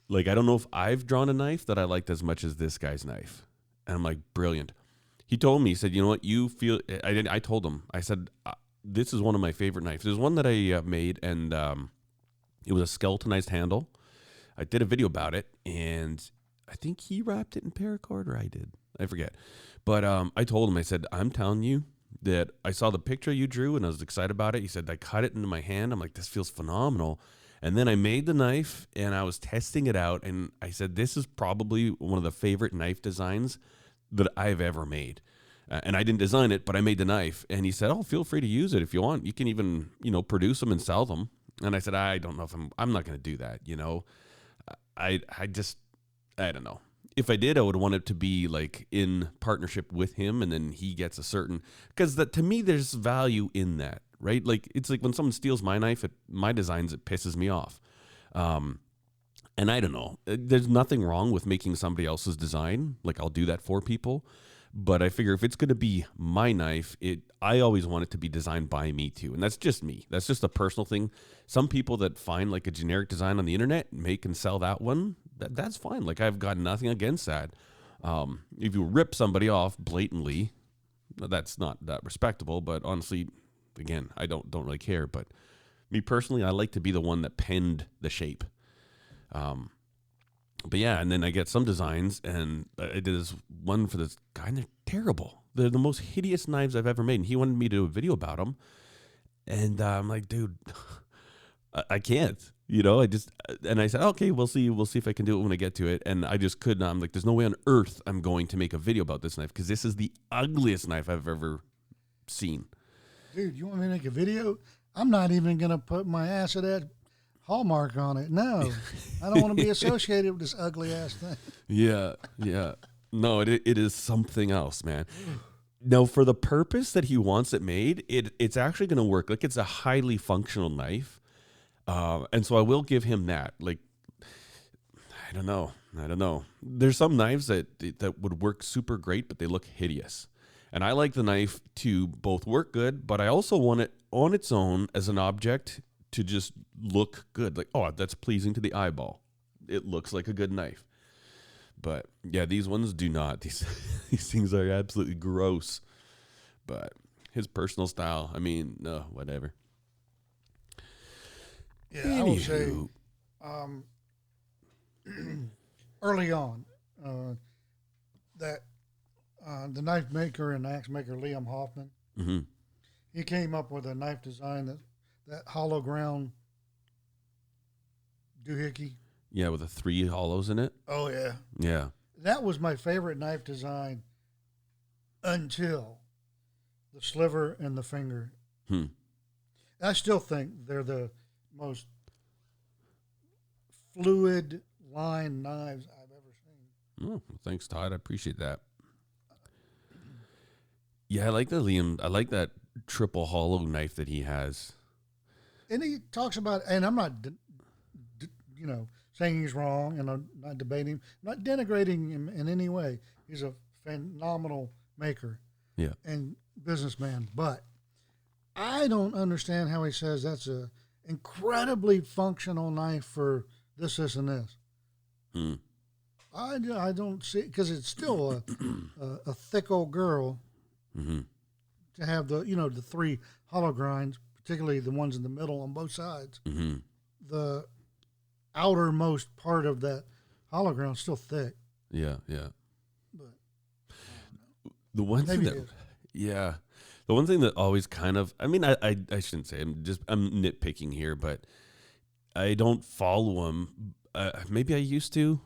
Like, I don't know if I've drawn a knife that I liked as much as this guy's knife, and I'm like, brilliant. He told me, he said, you know what, you feel, I didn't, I told him, I said, this is one of my favorite knives. There's one that I made, and um, it was a skeletonized handle. I did a video about it, and I think he wrapped it in paracord, or I did. I forget. But um, I told him, I said, I'm telling you that I saw the picture you drew, and I was excited about it. He said, I cut it into my hand. I'm like, this feels phenomenal. And then I made the knife, and I was testing it out, and I said, this is probably one of the favorite knife designs that I've ever made. Uh, and I didn't design it, but I made the knife. And he said, oh, feel free to use it if you want. You can even, you know, produce them and sell them. And I said, I don't know if I'm, I'm not going to do that, you know. I I just, I don't know. If I did, I would want it to be like in partnership with him, and then he gets a certain, because that, to me, there's value in that, right? Like, it's like when someone steals my knife, it, my designs, it pisses me off. Um, and I don't know. There's nothing wrong with making somebody else's design. Like, I'll do that for people. But I figure if it's going to be my knife, it I always want it to be designed by me too. And that's just me. That's just a personal thing. Some people that find like a generic design on the internet, make and sell that one, that, that's fine. Like, I've got nothing against that. Um, if you rip somebody off blatantly, that's not that respectable. But honestly, again, I don't, don't really care. But me personally, I like to be the one that penned the shape. Um But yeah, and then I get some designs, and I did this one for this guy, and they're terrible. They're the most hideous knives I've ever made, and he wanted me to do a video about them. And uh, I'm like, dude, I-, I can't, you know. I just, and I said, okay, we'll see, we'll see if I can do it when I get to it. And I just couldn't. I'm like, there's no way on earth I'm going to make a video about this knife, because this is the ugliest knife I've ever seen. Dude, you want me to make a video? I'm not even gonna put my ass at that Hallmark on it. No, I don't want to be associated with this ugly ass thing. Yeah, yeah. No, it it is something else, man. No, for the purpose that he wants it made, it it's actually going to work. Like, it's a highly functional knife. Uh, and so I will give him that. Like, I don't know. I don't know. There's some knives that that would work super great, but they look hideous. And I like the knife to both work good, but I also want it on its own as an object to just look good. Like, oh, that's pleasing to the eyeball. It looks like a good knife. But yeah, these ones do not. These these things are absolutely gross. But his personal style, I mean, no, uh, whatever. Yeah, Anywho. I would say um, early on uh, that uh, the knife maker and axe maker Liam Hoffman, mm-hmm. he came up with a knife design that that hollow ground doohickey. Yeah, with the three hollows in it. Oh, yeah. Yeah. That was my favorite knife design until the sliver and the finger. Hmm. I still think they're the most fluid line knives I've ever seen. Oh, thanks, Todd. I appreciate that. Yeah, I like the Liam. I like that triple hollow knife that he has. And he talks about, and I'm not, d- d- you know, saying he's wrong, and I'm not debating him, not denigrating him in any way. He's a phenomenal maker, yeah, and businessman. But I don't understand how he says that's a incredibly functional knife for this, this, and this. Hmm. I, I don't see, because it's still a, a a thick old girl mm-hmm. to have the, you know, the three hollow grinds, particularly the ones in the middle on both sides. Mm-hmm. The outermost part of that hollow ground still thick. Yeah, yeah. But the one thing that, yeah, the one thing that always kind of, I mean, I, I, I shouldn't say, I'm just, I'm nitpicking here, but I don't follow him. Uh, maybe I used to,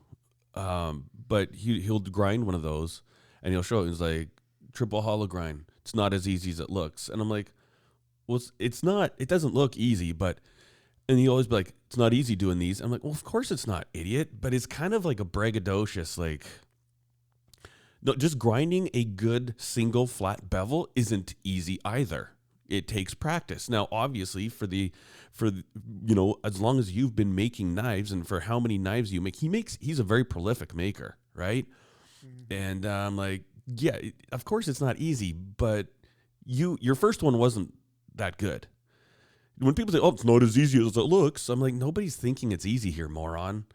um, but he he'll grind one of those, and he'll show it. He's like, triple hollow grind. It's not as easy as it looks, and I'm like, well, it's, it's not. It doesn't look easy, but. And you always be like, it's not easy doing these. I'm like, well, of course it's not, idiot. But it's kind of like a braggadocious, like, no, just grinding a good single flat bevel isn't easy either. It takes practice. Now, obviously, for the, for the, you know, as long as you've been making knives and for how many knives you make, he makes, he's a very prolific maker, right? Mm-hmm. And I'm um, like, yeah, of course it's not easy, but you, your first one wasn't that good. When people say, oh, it's not as easy as it looks, I'm like, nobody's thinking it's easy here, moron.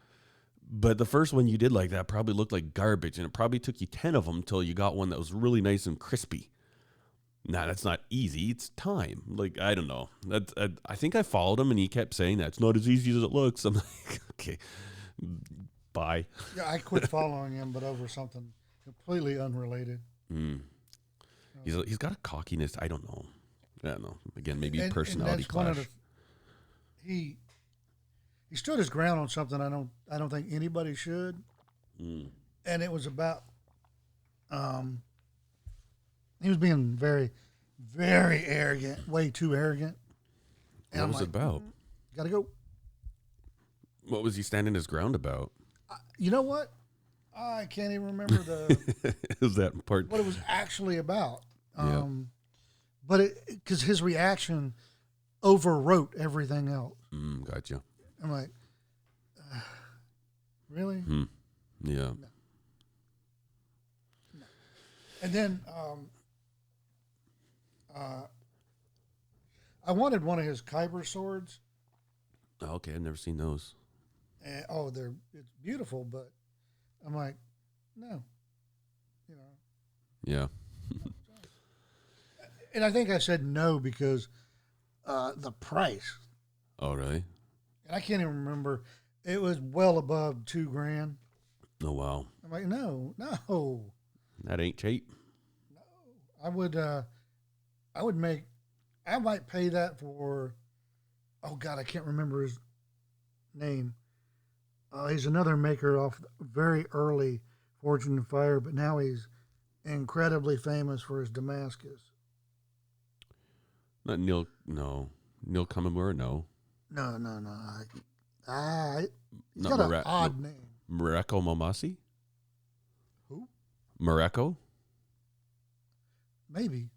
But the first one you did like that probably looked like garbage, and it probably took you ten of them until you got one that was really nice and crispy. Nah, that's not easy. It's time. Like, I don't know. That's, I, I think I followed him, and he kept saying that. It's not as easy as it looks. I'm like, okay, bye. Yeah, I quit following him, but over something completely unrelated. Mm. He's, he's got a cockiness. I don't know. I don't know. Again, maybe and, personality and clash. Kind of, he he stood his ground on something I don't I don't think anybody should, mm. and it was about um he was being very, very arrogant, way too arrogant. And what I'm was like, it about? Gotta go. What was he standing his ground about? I, you know what? I can't even remember the. Is that part? What it was actually about? Um yeah. But because his reaction overwrote everything else. Mm, gotcha. I'm like, uh, really? Hmm. Yeah. No. No. And then um, uh, I wanted one of his Kyber swords. Oh, okay, I've never seen those. And, oh, they're it's beautiful, but I'm like, no. You know. Yeah. And I think I said no because uh, the price. Oh, really? And I can't even remember. It was well above two grand. Oh, wow. I'm like, no, no. That ain't cheap. No. I would, uh, I would make, I might pay that for, oh, God, I can't remember his name. Uh, he's another maker off very early Fortune Fire, but now he's incredibly famous for his Damascus. Not Neil, no. Neil Kamamura, no. No, no, no. I, Ah, he's Not got Mare- an odd Ma- name. Mareko Malmasi? Who? Mareko? Maybe.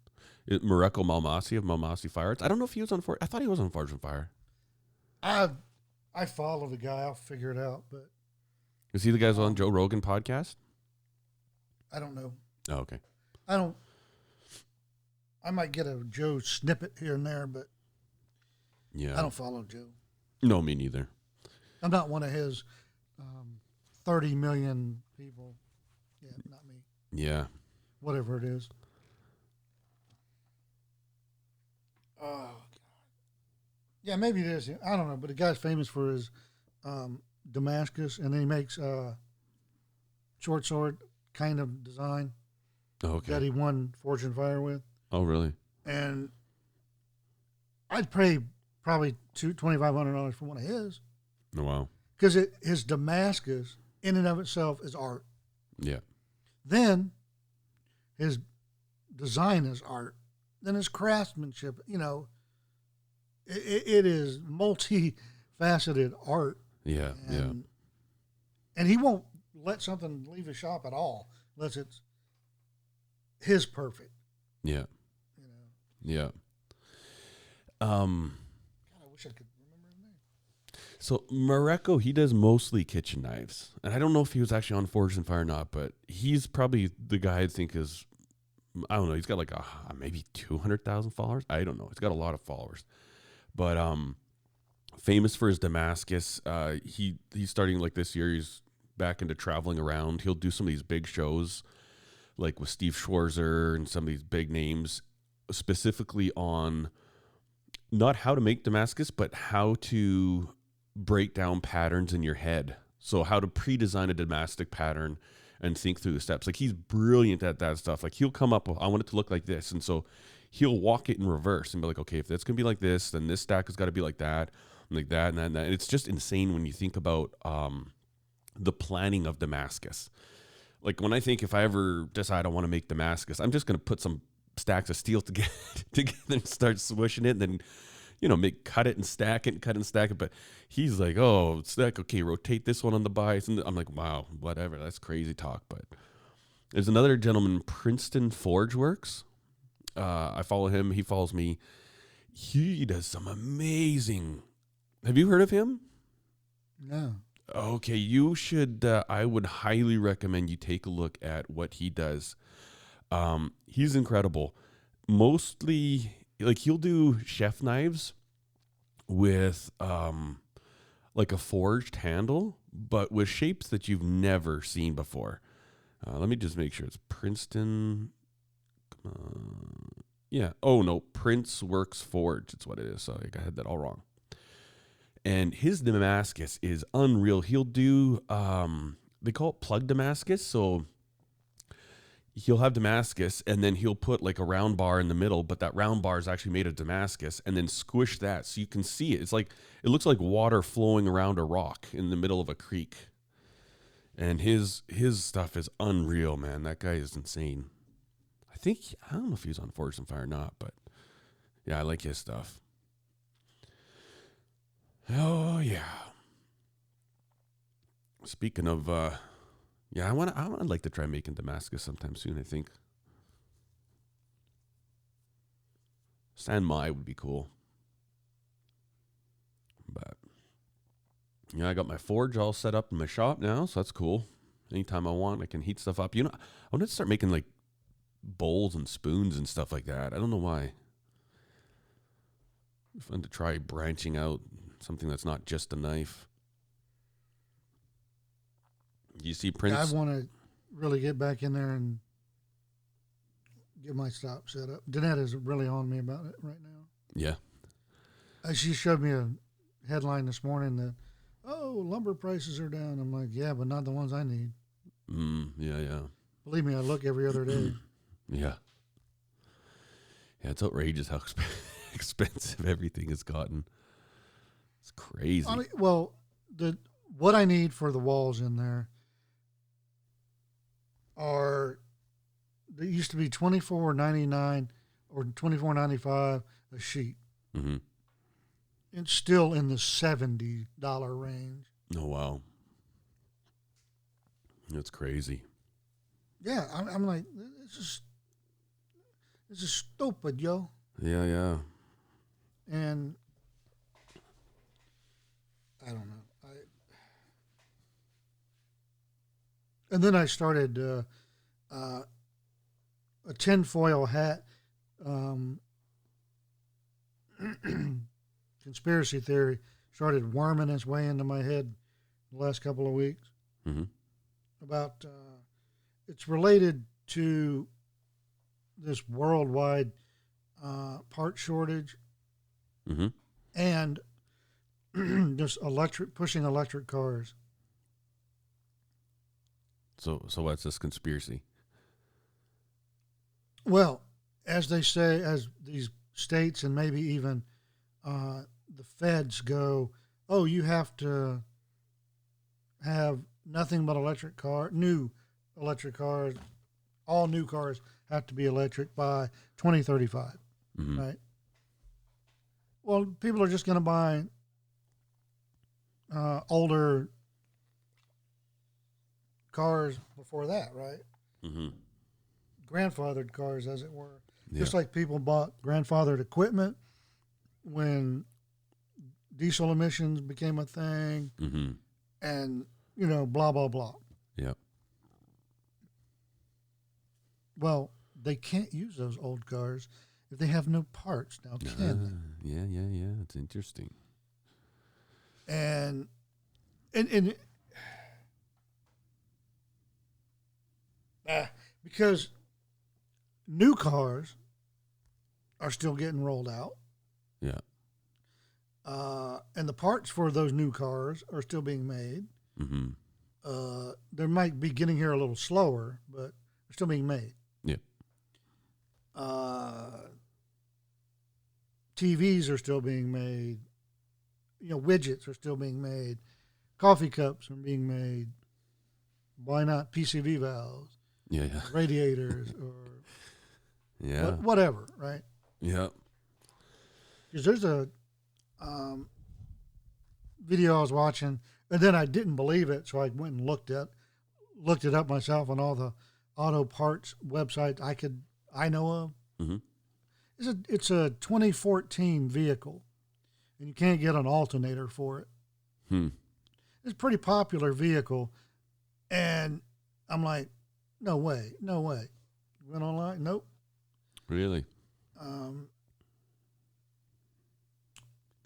It, Mareko Malmasi of Malmasi Fire. I don't know if he was on Fortune. I thought he was on Fortune Fire. I I follow the guy. I'll figure it out. But is he the guy um, on Joe Rogan podcast? I don't know. Oh, okay. I don't. I might get a Joe snippet here and there, but yeah, I don't follow Joe. No, me neither. I'm not one of his um, thirty million people. Yeah, not me. Yeah. Whatever it is. Oh, God. Yeah, maybe it is. I don't know, but the guy's famous for his um, Damascus, and then he makes a uh, short sword kind of design oh, okay. that he won Fortune Fire with. Oh, really? And I'd pay probably twenty-five hundred dollars for one of his. Oh, wow. Because his Damascus, in and of itself, is art. Yeah. Then his design is art. Then his craftsmanship, you know, it, it is multifaceted art. Yeah, and, yeah. And he won't let something leave his shop at all unless it's his perfect. Yeah. You know. Yeah. Um, God, I wish I could remember his name. So Mareko, he does mostly kitchen knives, and I don't know if he was actually on Fortune Fire or not, but he's probably the guy I think is. I don't know. He's got like a, maybe two hundred thousand followers. I don't know. He's got a lot of followers, but um, famous for his Damascus. Uh, he he's starting like this year. He's back into traveling around. He'll do some of these big shows, like with Steve Schwarzer and some of these big names, specifically on not how to make Damascus, but how to break down patterns in your head. So how to pre-design a Damascus pattern and think through the steps. Like, he's brilliant at that stuff. Like, he'll come up with, I want it to look like this. And so he'll walk it in reverse and be like, okay, if that's going to be like this, then this stack has got to be like that, and like that, and that, and that. And it's just insane when you think about um, the planning of Damascus. Like, when I think if I ever decide I want to make Damascus, I'm just going to put some stacks of steel together, together and start swishing it, and then, you know, make cut it and stack it and cut it and stack it. But he's like, oh, stack, okay, rotate this one on the bias. And I'm like, wow, whatever. That's crazy talk. But there's another gentleman, Princeton Forge Works. Uh, I follow him. He follows me. He does some amazing. Have you heard of him? No. Okay. You should, uh, I would highly recommend you take a look at what he does. Um, he's incredible. Mostly, like, he'll do chef knives with um, like a forged handle, but with shapes that you've never seen before. Uh, let me just make sure it's Princeton. Come on. Yeah. Oh, no. Prince Works Forge. It's what it is. So like, I had that all wrong. And his Damascus is unreal. He'll do, um, they call it plug Damascus. So he'll have Damascus, and then he'll put like a round bar in the middle, but that round bar is actually made of Damascus, and then squish that so you can see it. It's like, it looks like water flowing around a rock in the middle of a creek. And his his stuff is unreal, man. That guy is insane. I think, I don't know if he's on Fortune Fire or not, but yeah, I like his stuff. Oh, yeah. Speaking of, uh, yeah, I want to. I want to like to try making Damascus sometime soon. I think San Mai would be cool, but yeah, I got my forge all set up in my shop now, so that's cool. Anytime I want, I can heat stuff up. You know, I want to start making like bowls and spoons and stuff like that. I don't know why. It's fun to try branching out something that's not just a knife. You see Prince? Yeah, I want to really get back in there and get my shop set up. Danette is really on me about it right now. Yeah. Uh, she showed me a headline this morning that, oh, lumber prices are down. I'm like, yeah, but not the ones I need. Mm, yeah, yeah. Believe me, I look every other day. Yeah. Yeah, it's outrageous how exp- expensive everything has gotten. It's crazy. I mean, well, the what I need for the walls in there are, they used to be twenty-four ninety-nine or twenty-four ninety-five a sheet. Mm-hmm. it's still in the seventy dollar range. Oh, wow. That's crazy. Yeah, I'm, I'm like, this is, this is stupid, yo. Yeah, yeah. And I don't know. I And then I started uh, uh, a tinfoil hat um, conspiracy theory started worming its way into my head the last couple of weeks. Mm-hmm. About uh, it's related to this worldwide uh, part shortage, mm-hmm. and just electric pushing electric cars. So, so what's this conspiracy? Well, as they say, as these states and maybe even uh, the feds go, oh, you have to have nothing but electric car, new electric cars. All new cars have to be electric by twenty thirty-five, mm-hmm. right? Well, people are just going to buy uh, older cars before that, right? Mm-hmm. Grandfathered cars, as it were. Yeah. Just like people bought grandfathered equipment when diesel emissions became a thing, mm-hmm. and you know, blah, blah, blah. Yeah. Well, they can't use those old cars if they have no parts now, can uh, they? Yeah, yeah, yeah. It's interesting. And, and, and uh, because new cars are still getting rolled out. Yeah. Uh, and the parts for those new cars are still being made. Mm-hmm. Uh, they might be getting here a little slower, but they're still being made. Yeah. Uh, T Vs are still being made. You know, widgets are still being made. Coffee cups are being made. Why not P C V valves? Yeah, yeah. Radiators or yeah, wh- whatever, right? Yeah. Because there's a um, video I was watching. And then I didn't believe it, so I went and looked at, looked it up myself on all the auto parts websites I could, I know of. Mm-hmm. It's a it's a twenty fourteen vehicle, and you can't get an alternator for it. Hmm. It's a pretty popular vehicle, and I'm like, no way, no way. Went online, nope. Really? Um,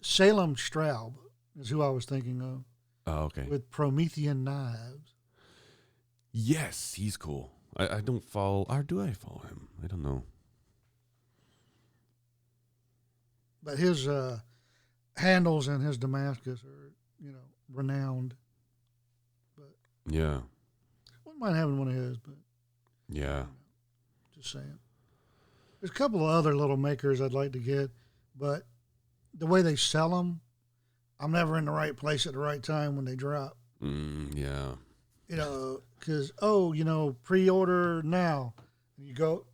Salem Straub is who I was thinking of. Oh, okay. With Promethean knives. Yes, he's cool. I, I don't follow, or do I follow him? I don't know. But his uh, handles and his Damascus are, you know, renowned. But yeah, wouldn't mind having one of his. But yeah, you know, just saying. There's a couple of other little makers I'd like to get, but the way they sell them. I'm never in the right place at the right time when they drop. Mm, yeah. You know, because, oh, you know, pre-order now. You go,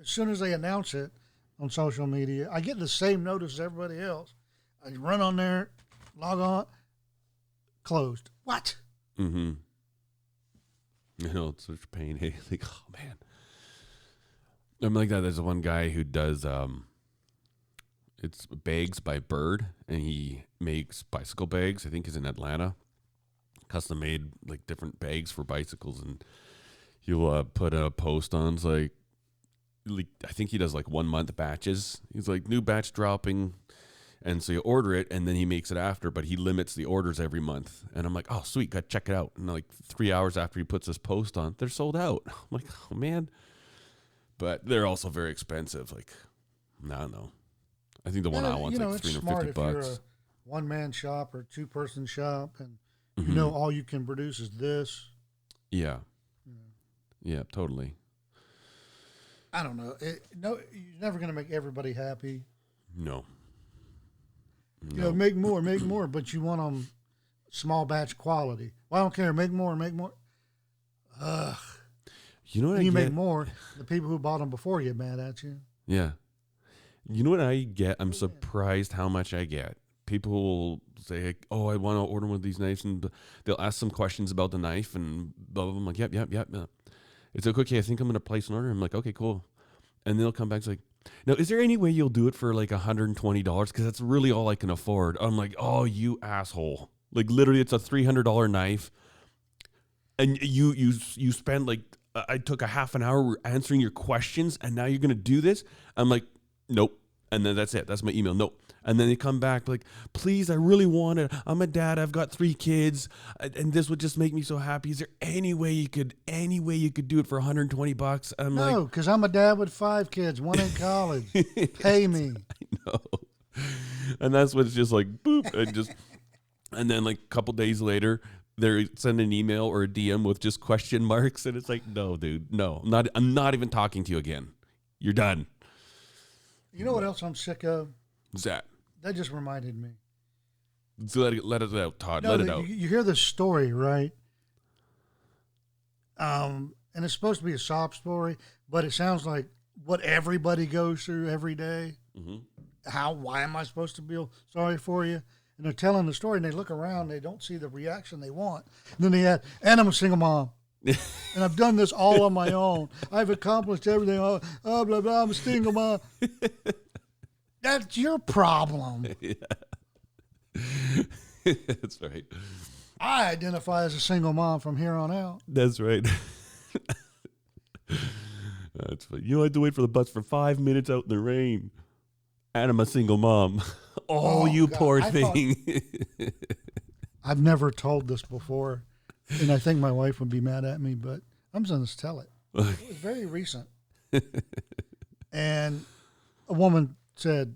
as soon as they announce it on social media, I get the same notice as everybody else. I run on there, log on, closed. What? Mm-hmm. You know, it's such pain. Hey, like, oh, man. I'm like that. There's one guy who does, um, it's bags by Bird, and he makes bicycle bags. I think he's in Atlanta, custom made like different bags for bicycles, and he'll uh, put a post on. It's like, like I think he does like one month batches. He's like, new batch dropping, and so you order it, and then he makes it after. But he limits the orders every month, and I'm like, oh sweet, gotta check it out. And like three hours after he puts this post on, they're sold out. I'm like, oh man, but they're also very expensive. Like, I don't know. I think the one yeah, I want is like three hundred fifty bucks. You're a one man shop or two person shop, and mm-hmm. you know all you can produce is this. Yeah. You know. Yeah, totally. I don't know. It, no, you're never going to make everybody happy. No. no. You know, make more, make more, but you want them small batch quality. Well, I don't care. Make more, make more. Ugh. You know what? When I you get? Make more, the people who bought them before get mad at you. Yeah. You know what I get? I'm surprised how much I get. people will say, oh, I want to order one of these knives, and they'll ask some questions about the knife and blah, blah, blah. I'm like, yep, yep, yep. yep. It's like, okay, I think I'm going to place an order. I'm like, okay, cool. And they'll come back and say, like, now, is there any way you'll do it for like one hundred twenty dollars? Because that's really all I can afford. I'm like, oh, you asshole. Like, literally, it's a three hundred dollars knife. And you you you spend like, I took a half an hour answering your questions, and now you're going to do this? I'm like, nope. And then that's it. That's my email. Nope. And then they come back like, please, I really want it. I'm a dad. I've got three kids, and this would just make me so happy. Is there any way you could, any way you could do it for one hundred twenty bucks? I'm no, like, no, because I'm a dad with five kids, one in college. Pay me. I know. And that's what it's just like, boop, and just, and then like a couple days later, they're sending an email or a D M with just question marks, and it's like, no, dude, no, I'm not. I'm not even talking to you again. You're done. You know what else I'm sick of? What's that? That just reminded me. So let it, let it out, Todd. No, let it you, out. You hear this story, right? Um, and it's supposed to be a sob story, but it sounds like what everybody goes through every day. Mm-hmm. How? Why am I supposed to feel sorry for you? And they're telling the story, and they look around, and they don't see the reaction they want. And then they add, and I'm a single mom. And I've done this all on my own. I've accomplished everything. Oh, blah, blah, blah, I'm a single mom. That's your problem. Yeah. That's right. I identify as a single mom from here on out. That's right. That's funny. You don't have to wait for the bus for five minutes out in the rain. And I'm a single mom. Oh, oh you God. poor I thing. Thought, I've never told this before, and I think my wife would be mad at me, but I'm just going to tell it. It was very recent. And a woman said,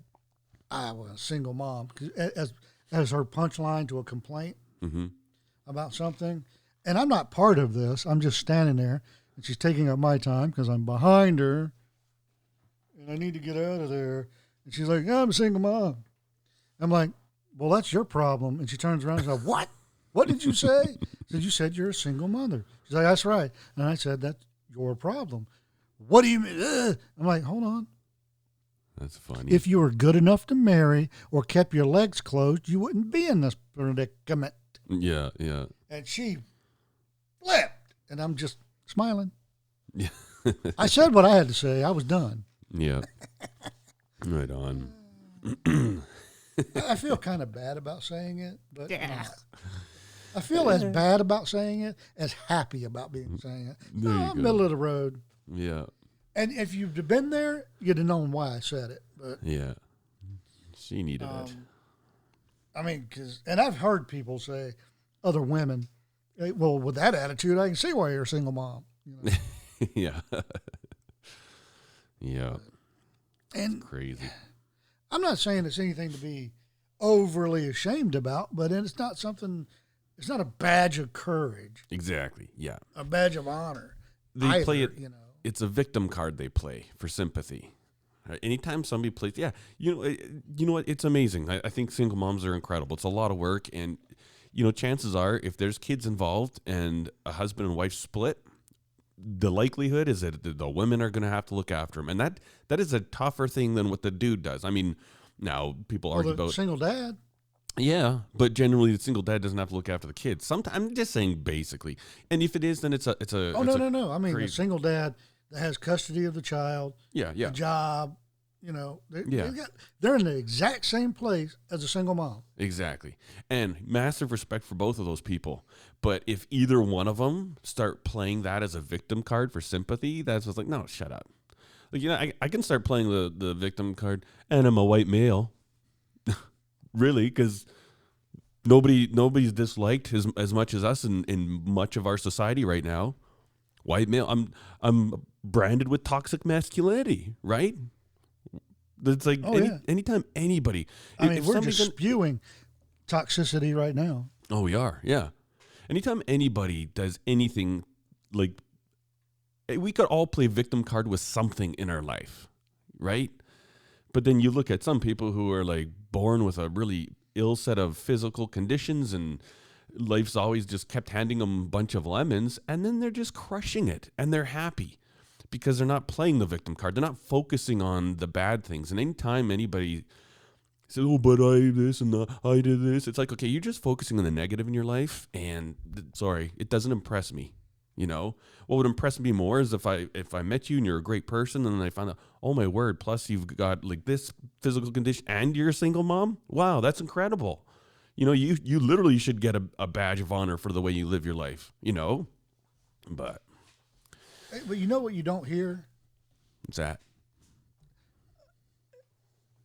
I was a single mom, as as her punchline to a complaint mm-hmm. about something. And I'm not part of this. I'm just standing there, and she's taking up my time because I'm behind her, and I need to get out of there. And she's like, I'm a single mom. I'm like, well, that's your problem. And she turns around and says, what? What did you say? I said, you said you're a single mother. She's like, that's right. And I said, that's your problem. What do you mean? Ugh. I'm like, hold on. That's funny. If you were good enough to marry or kept your legs closed, you wouldn't be in this predicament. Yeah, yeah. And she flipped, and I'm just smiling. Yeah. I said what I had to say. I was done. Yeah. Right on. I feel kind of bad about saying it, but yeah. Not. I feel as bad about saying it as happy about being saying it. There no, I'm middle of the road. Yeah. And if you've been there, you'd have known why I said it. But, yeah. She needed um, it. I mean, because, and I've heard people say, other women, hey, well, with that attitude, I can see why you're a single mom. You know? Yeah. Yeah. But, and crazy. I'm not saying it's anything to be overly ashamed about, but it's not something, it's not a badge of courage. Exactly. Yeah. A badge of honor. They either, play it, you know. It's a victim card they play for sympathy. Right? Anytime somebody plays, yeah, you know, you know what? It's amazing. I, I think single moms are incredible. It's a lot of work, and you know, chances are, if there's kids involved and a husband and wife split, the likelihood is that the women are going to have to look after them, and that that is a tougher thing than what the dude does. I mean, now people well, argue about single dad. Yeah, but generally the single dad doesn't have to look after the kids. Sometimes I'm just saying basically, and if it is, then it's a it's a. Oh it's no a no no! I mean, crazy. The single dad. That has custody of the child. Yeah, yeah. The job, you know. They, yeah. They got, they're in the exact same place as a single mom. Exactly. And massive respect for both of those people. But if either one of them start playing that as a victim card for sympathy, that's just like, no, shut up. Like, you know, I, I can start playing the, the victim card, and I'm a white male. Really, because nobody nobody's disliked as, as much as us in, in much of our society right now. White male, I'm I'm branded with toxic masculinity, right? It's like oh, any, yeah. anytime anybody. I mean, we're just spewing toxicity right now. Oh, we are, yeah. Anytime anybody does anything, like, we could all play victim card with something in our life, right? But then you look at some people who are, like, born with a really ill set of physical conditions, and life's always just kept handing them a bunch of lemons, and then they're just crushing it, and they're happy because they're not playing the victim card. They're not focusing on the bad things. And anytime anybody said, oh, but I this and the, I did this. It's like, okay, you're just focusing on the negative in your life, and th- sorry, it doesn't impress me. You know, what would impress me more is if I if I met you and you're a great person, and then I find out, oh my word, plus you've got like this physical condition and you're a single mom. Wow, that's incredible. You know, you you literally should get a, a badge of honor for the way you live your life. You know, but but you know what you don't hear? What's that?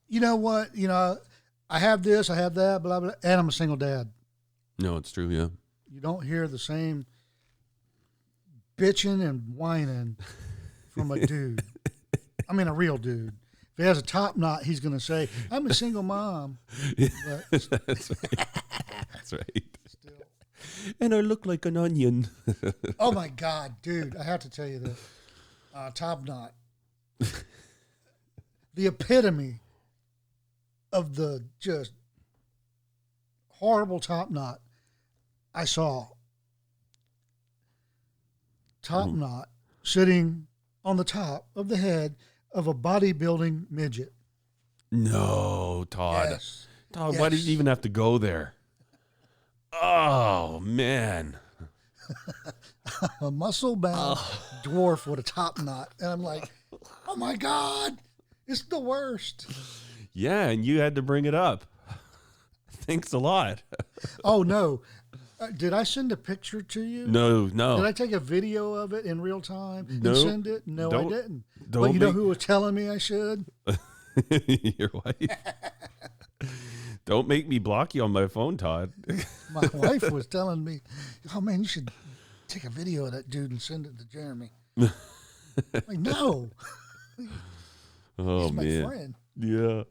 You know what? You know, I have this, I have that, blah blah, and I'm a single dad. No, it's true. Yeah, you don't hear the same bitching and whining from a dude. I mean, a real dude. If he has a top knot, he's going to say, I'm a single mom. But that's right. That's right. Still. And I look like an onion. Oh, my God, dude. I have to tell you this. Uh, top knot. The epitome of the just horrible top knot I saw. Top knot sitting on the top of the head of a bodybuilding midget. No, Todd. Yes. Todd, yes. Why did you even have to go there? Oh, man. A muscle-bound oh. dwarf with a top knot. And I'm like, oh, my God. It's the worst. Yeah, and you had to bring it up. Thanks a lot. Oh, no. Did I send a picture to you? No, no. Did I take a video of it in real time and no, send it? No, I didn't. Don't but you know make... who was telling me I should? Your wife. Don't make me block you on my phone, Todd. My wife was telling me, oh, man, you should take a video of that dude and send it to Jeremy. I'm like, no. Oh, he's my man. Friend. Yeah.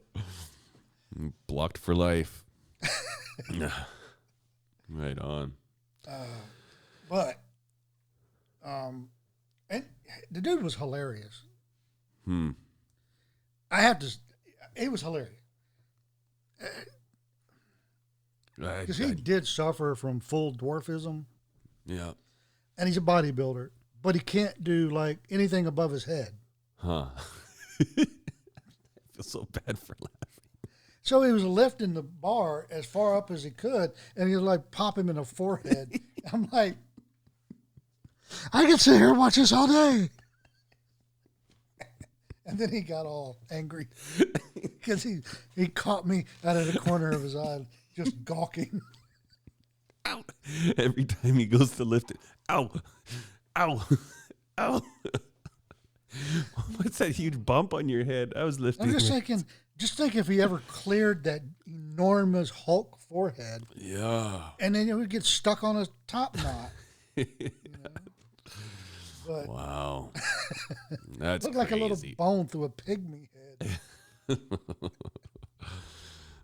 Blocked for life. Right on. Uh, but, um, and the dude was hilarious. Hmm. I have to, it was hilarious. Because he I, did suffer from full dwarfism. Yeah. And he's a bodybuilder, but he can't do, like, anything above his head. Huh. I feel so bad for laughing. So he was lifting the bar as far up as he could, and he was like, pop him in the forehead. I'm like, I can sit here and watch this all day. And then he got all angry because he, he caught me out of the corner of his eye, just gawking. Ow. Every time he goes to lift it, ow, ow, ow. What's that huge bump on your head? I was lifting. I'm just thinking... Just think if he ever cleared that enormous Hulk forehead. Yeah. And then it would get stuck on his top knot. You know? But wow. That's looked crazy. Like a little bone through a pygmy head.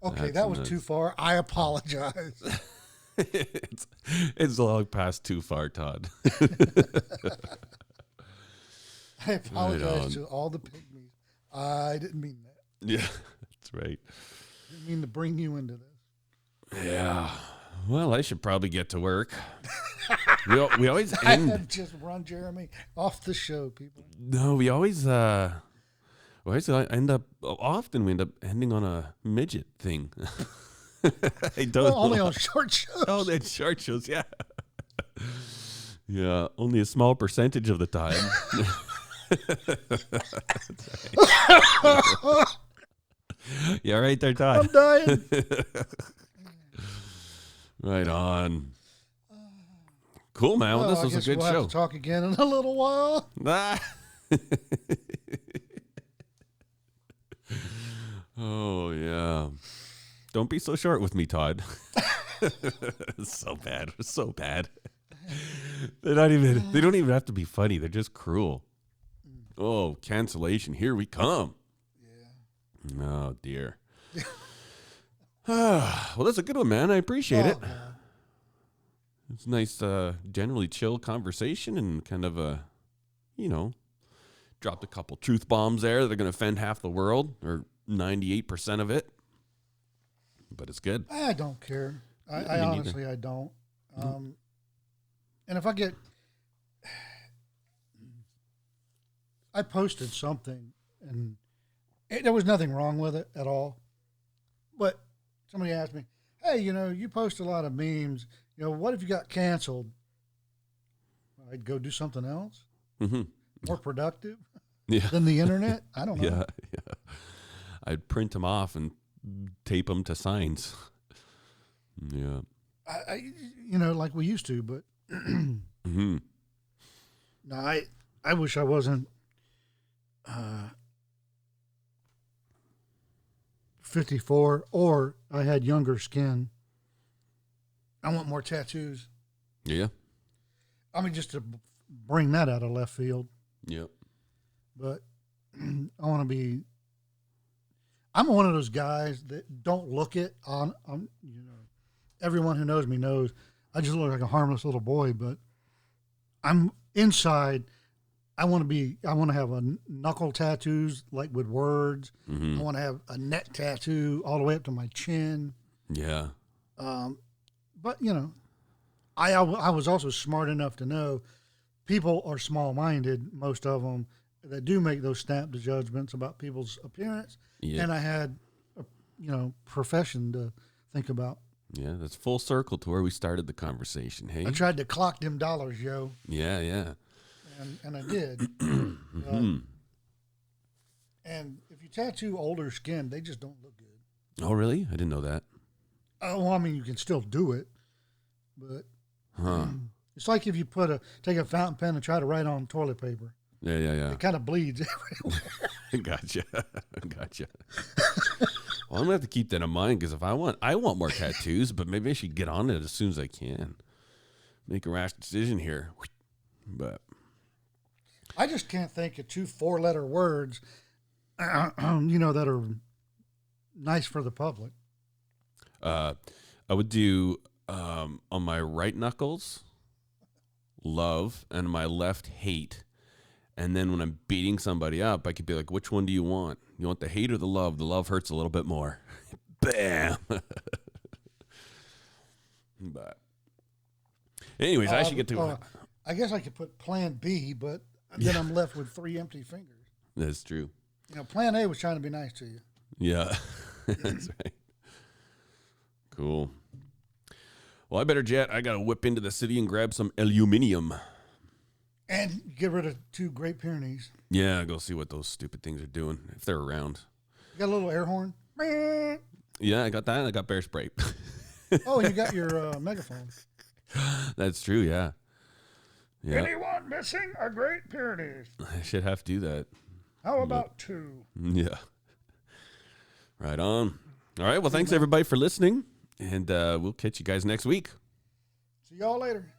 Okay, that's that was nuts. Too far. I apologize. it's, it's long past too far, Todd. I apologize right to all the pygmies. I didn't mean that. Yeah, that's right. Didn't mean to bring you into this. Yeah. Well, I should probably get to work. we, al- we always end. I have just run Jeremy off the show, people. No, we always, uh, we always end up, often we end up ending on a midget thing. I don't well, only on short shows. Oh, on short shows, yeah. Yeah, only a small percentage of the time. Yeah, right there, Todd. I'm dying. Right on. Cool, man. Well, well, this I was a good we'll show. Have to talk again in a little while. Nah. Oh yeah. Don't be so short with me, Todd. So bad. So bad. They're not even. They don't even have to be funny. They're just cruel. Oh, cancellation. Here we come. Yeah. Oh, dear. Ah, well, that's a good one, man. I appreciate oh, it. Man. It's a nice, uh, generally chill conversation and kind of a, you know, dropped a couple truth bombs there that are going to offend half the world or ninety-eight percent of it. But it's good. I don't care. I, I honestly, neither. I don't. Um, mm-hmm. And if I get... I posted something, and it, there was nothing wrong with it at all. But somebody asked me, hey, you know, you post a lot of memes. You know, what if you got canceled? I'd go do something else. Mm-hmm. More productive yeah. than the internet. I don't know. Yeah, yeah. I'd print them off and tape them to signs. Yeah. I, I you know, like we used to, but mm-hmm. no, I, I wish I wasn't uh, fifty-four or I had younger skin. I want more tattoos. Yeah. I mean, just to bring that out of left field. Yep. But I want to be, I'm one of those guys that don't look it on, on, you know, everyone who knows me knows I just look like a harmless little boy, but I'm inside. I want to be, I want to have a knuckle tattoos, like with words. Mm-hmm. I want to have a neck tattoo all the way up to my chin. Yeah. Um, but you know, I, I was also smart enough to know people are small-minded, most of them, that do make those snap judgments about people's appearance. Yeah. And I had, a, you know, profession to think about. Yeah, that's full circle to where we started the conversation. Hey, I tried to clock them dollars, yo. Yeah, yeah. And, and I did. uh, and if you tattoo older skin, they just don't look good. Oh, really? I didn't know that. Oh, well, I mean, you can still do it, but... Huh. Um, it's like if you put a take a fountain pen and try to write on toilet paper. Yeah, yeah, yeah. It kind of bleeds everywhere. Gotcha, gotcha. Well, I'm gonna have to keep that in mind because if I want, I want more tattoos, but maybe I should get on it as soon as I can. Make a rash decision here, but I just can't think of two four-letter words, you know, that are nice for the public. Uh, I would do. Um, on my right knuckles, love, and my left, hate. And then when I'm beating somebody up, I could be like, which one do you want? You want the hate or the love? The love hurts a little bit more. Bam. But anyways, uh, I should get to uh, I guess I could put plan B, but then yeah. I'm left with three empty fingers. That's true. You know, plan A was trying to be nice to you. Yeah. That's right. Cool. Well, I better jet. I got to whip into the city and grab some aluminum. And get rid of two Great Pyrenees. Yeah, go see what those stupid things are doing, if they're around. You got a little air horn? Yeah, I got that, and I got bear spray. Oh, and you got your uh, megaphone. That's true, yeah. yeah. Anyone missing a Great Pyrenees? I should have to do that. How about but, two? Yeah. Right on. All right, well, thanks, everybody, for listening. And uh, we'll catch you guys next week. See y'all later.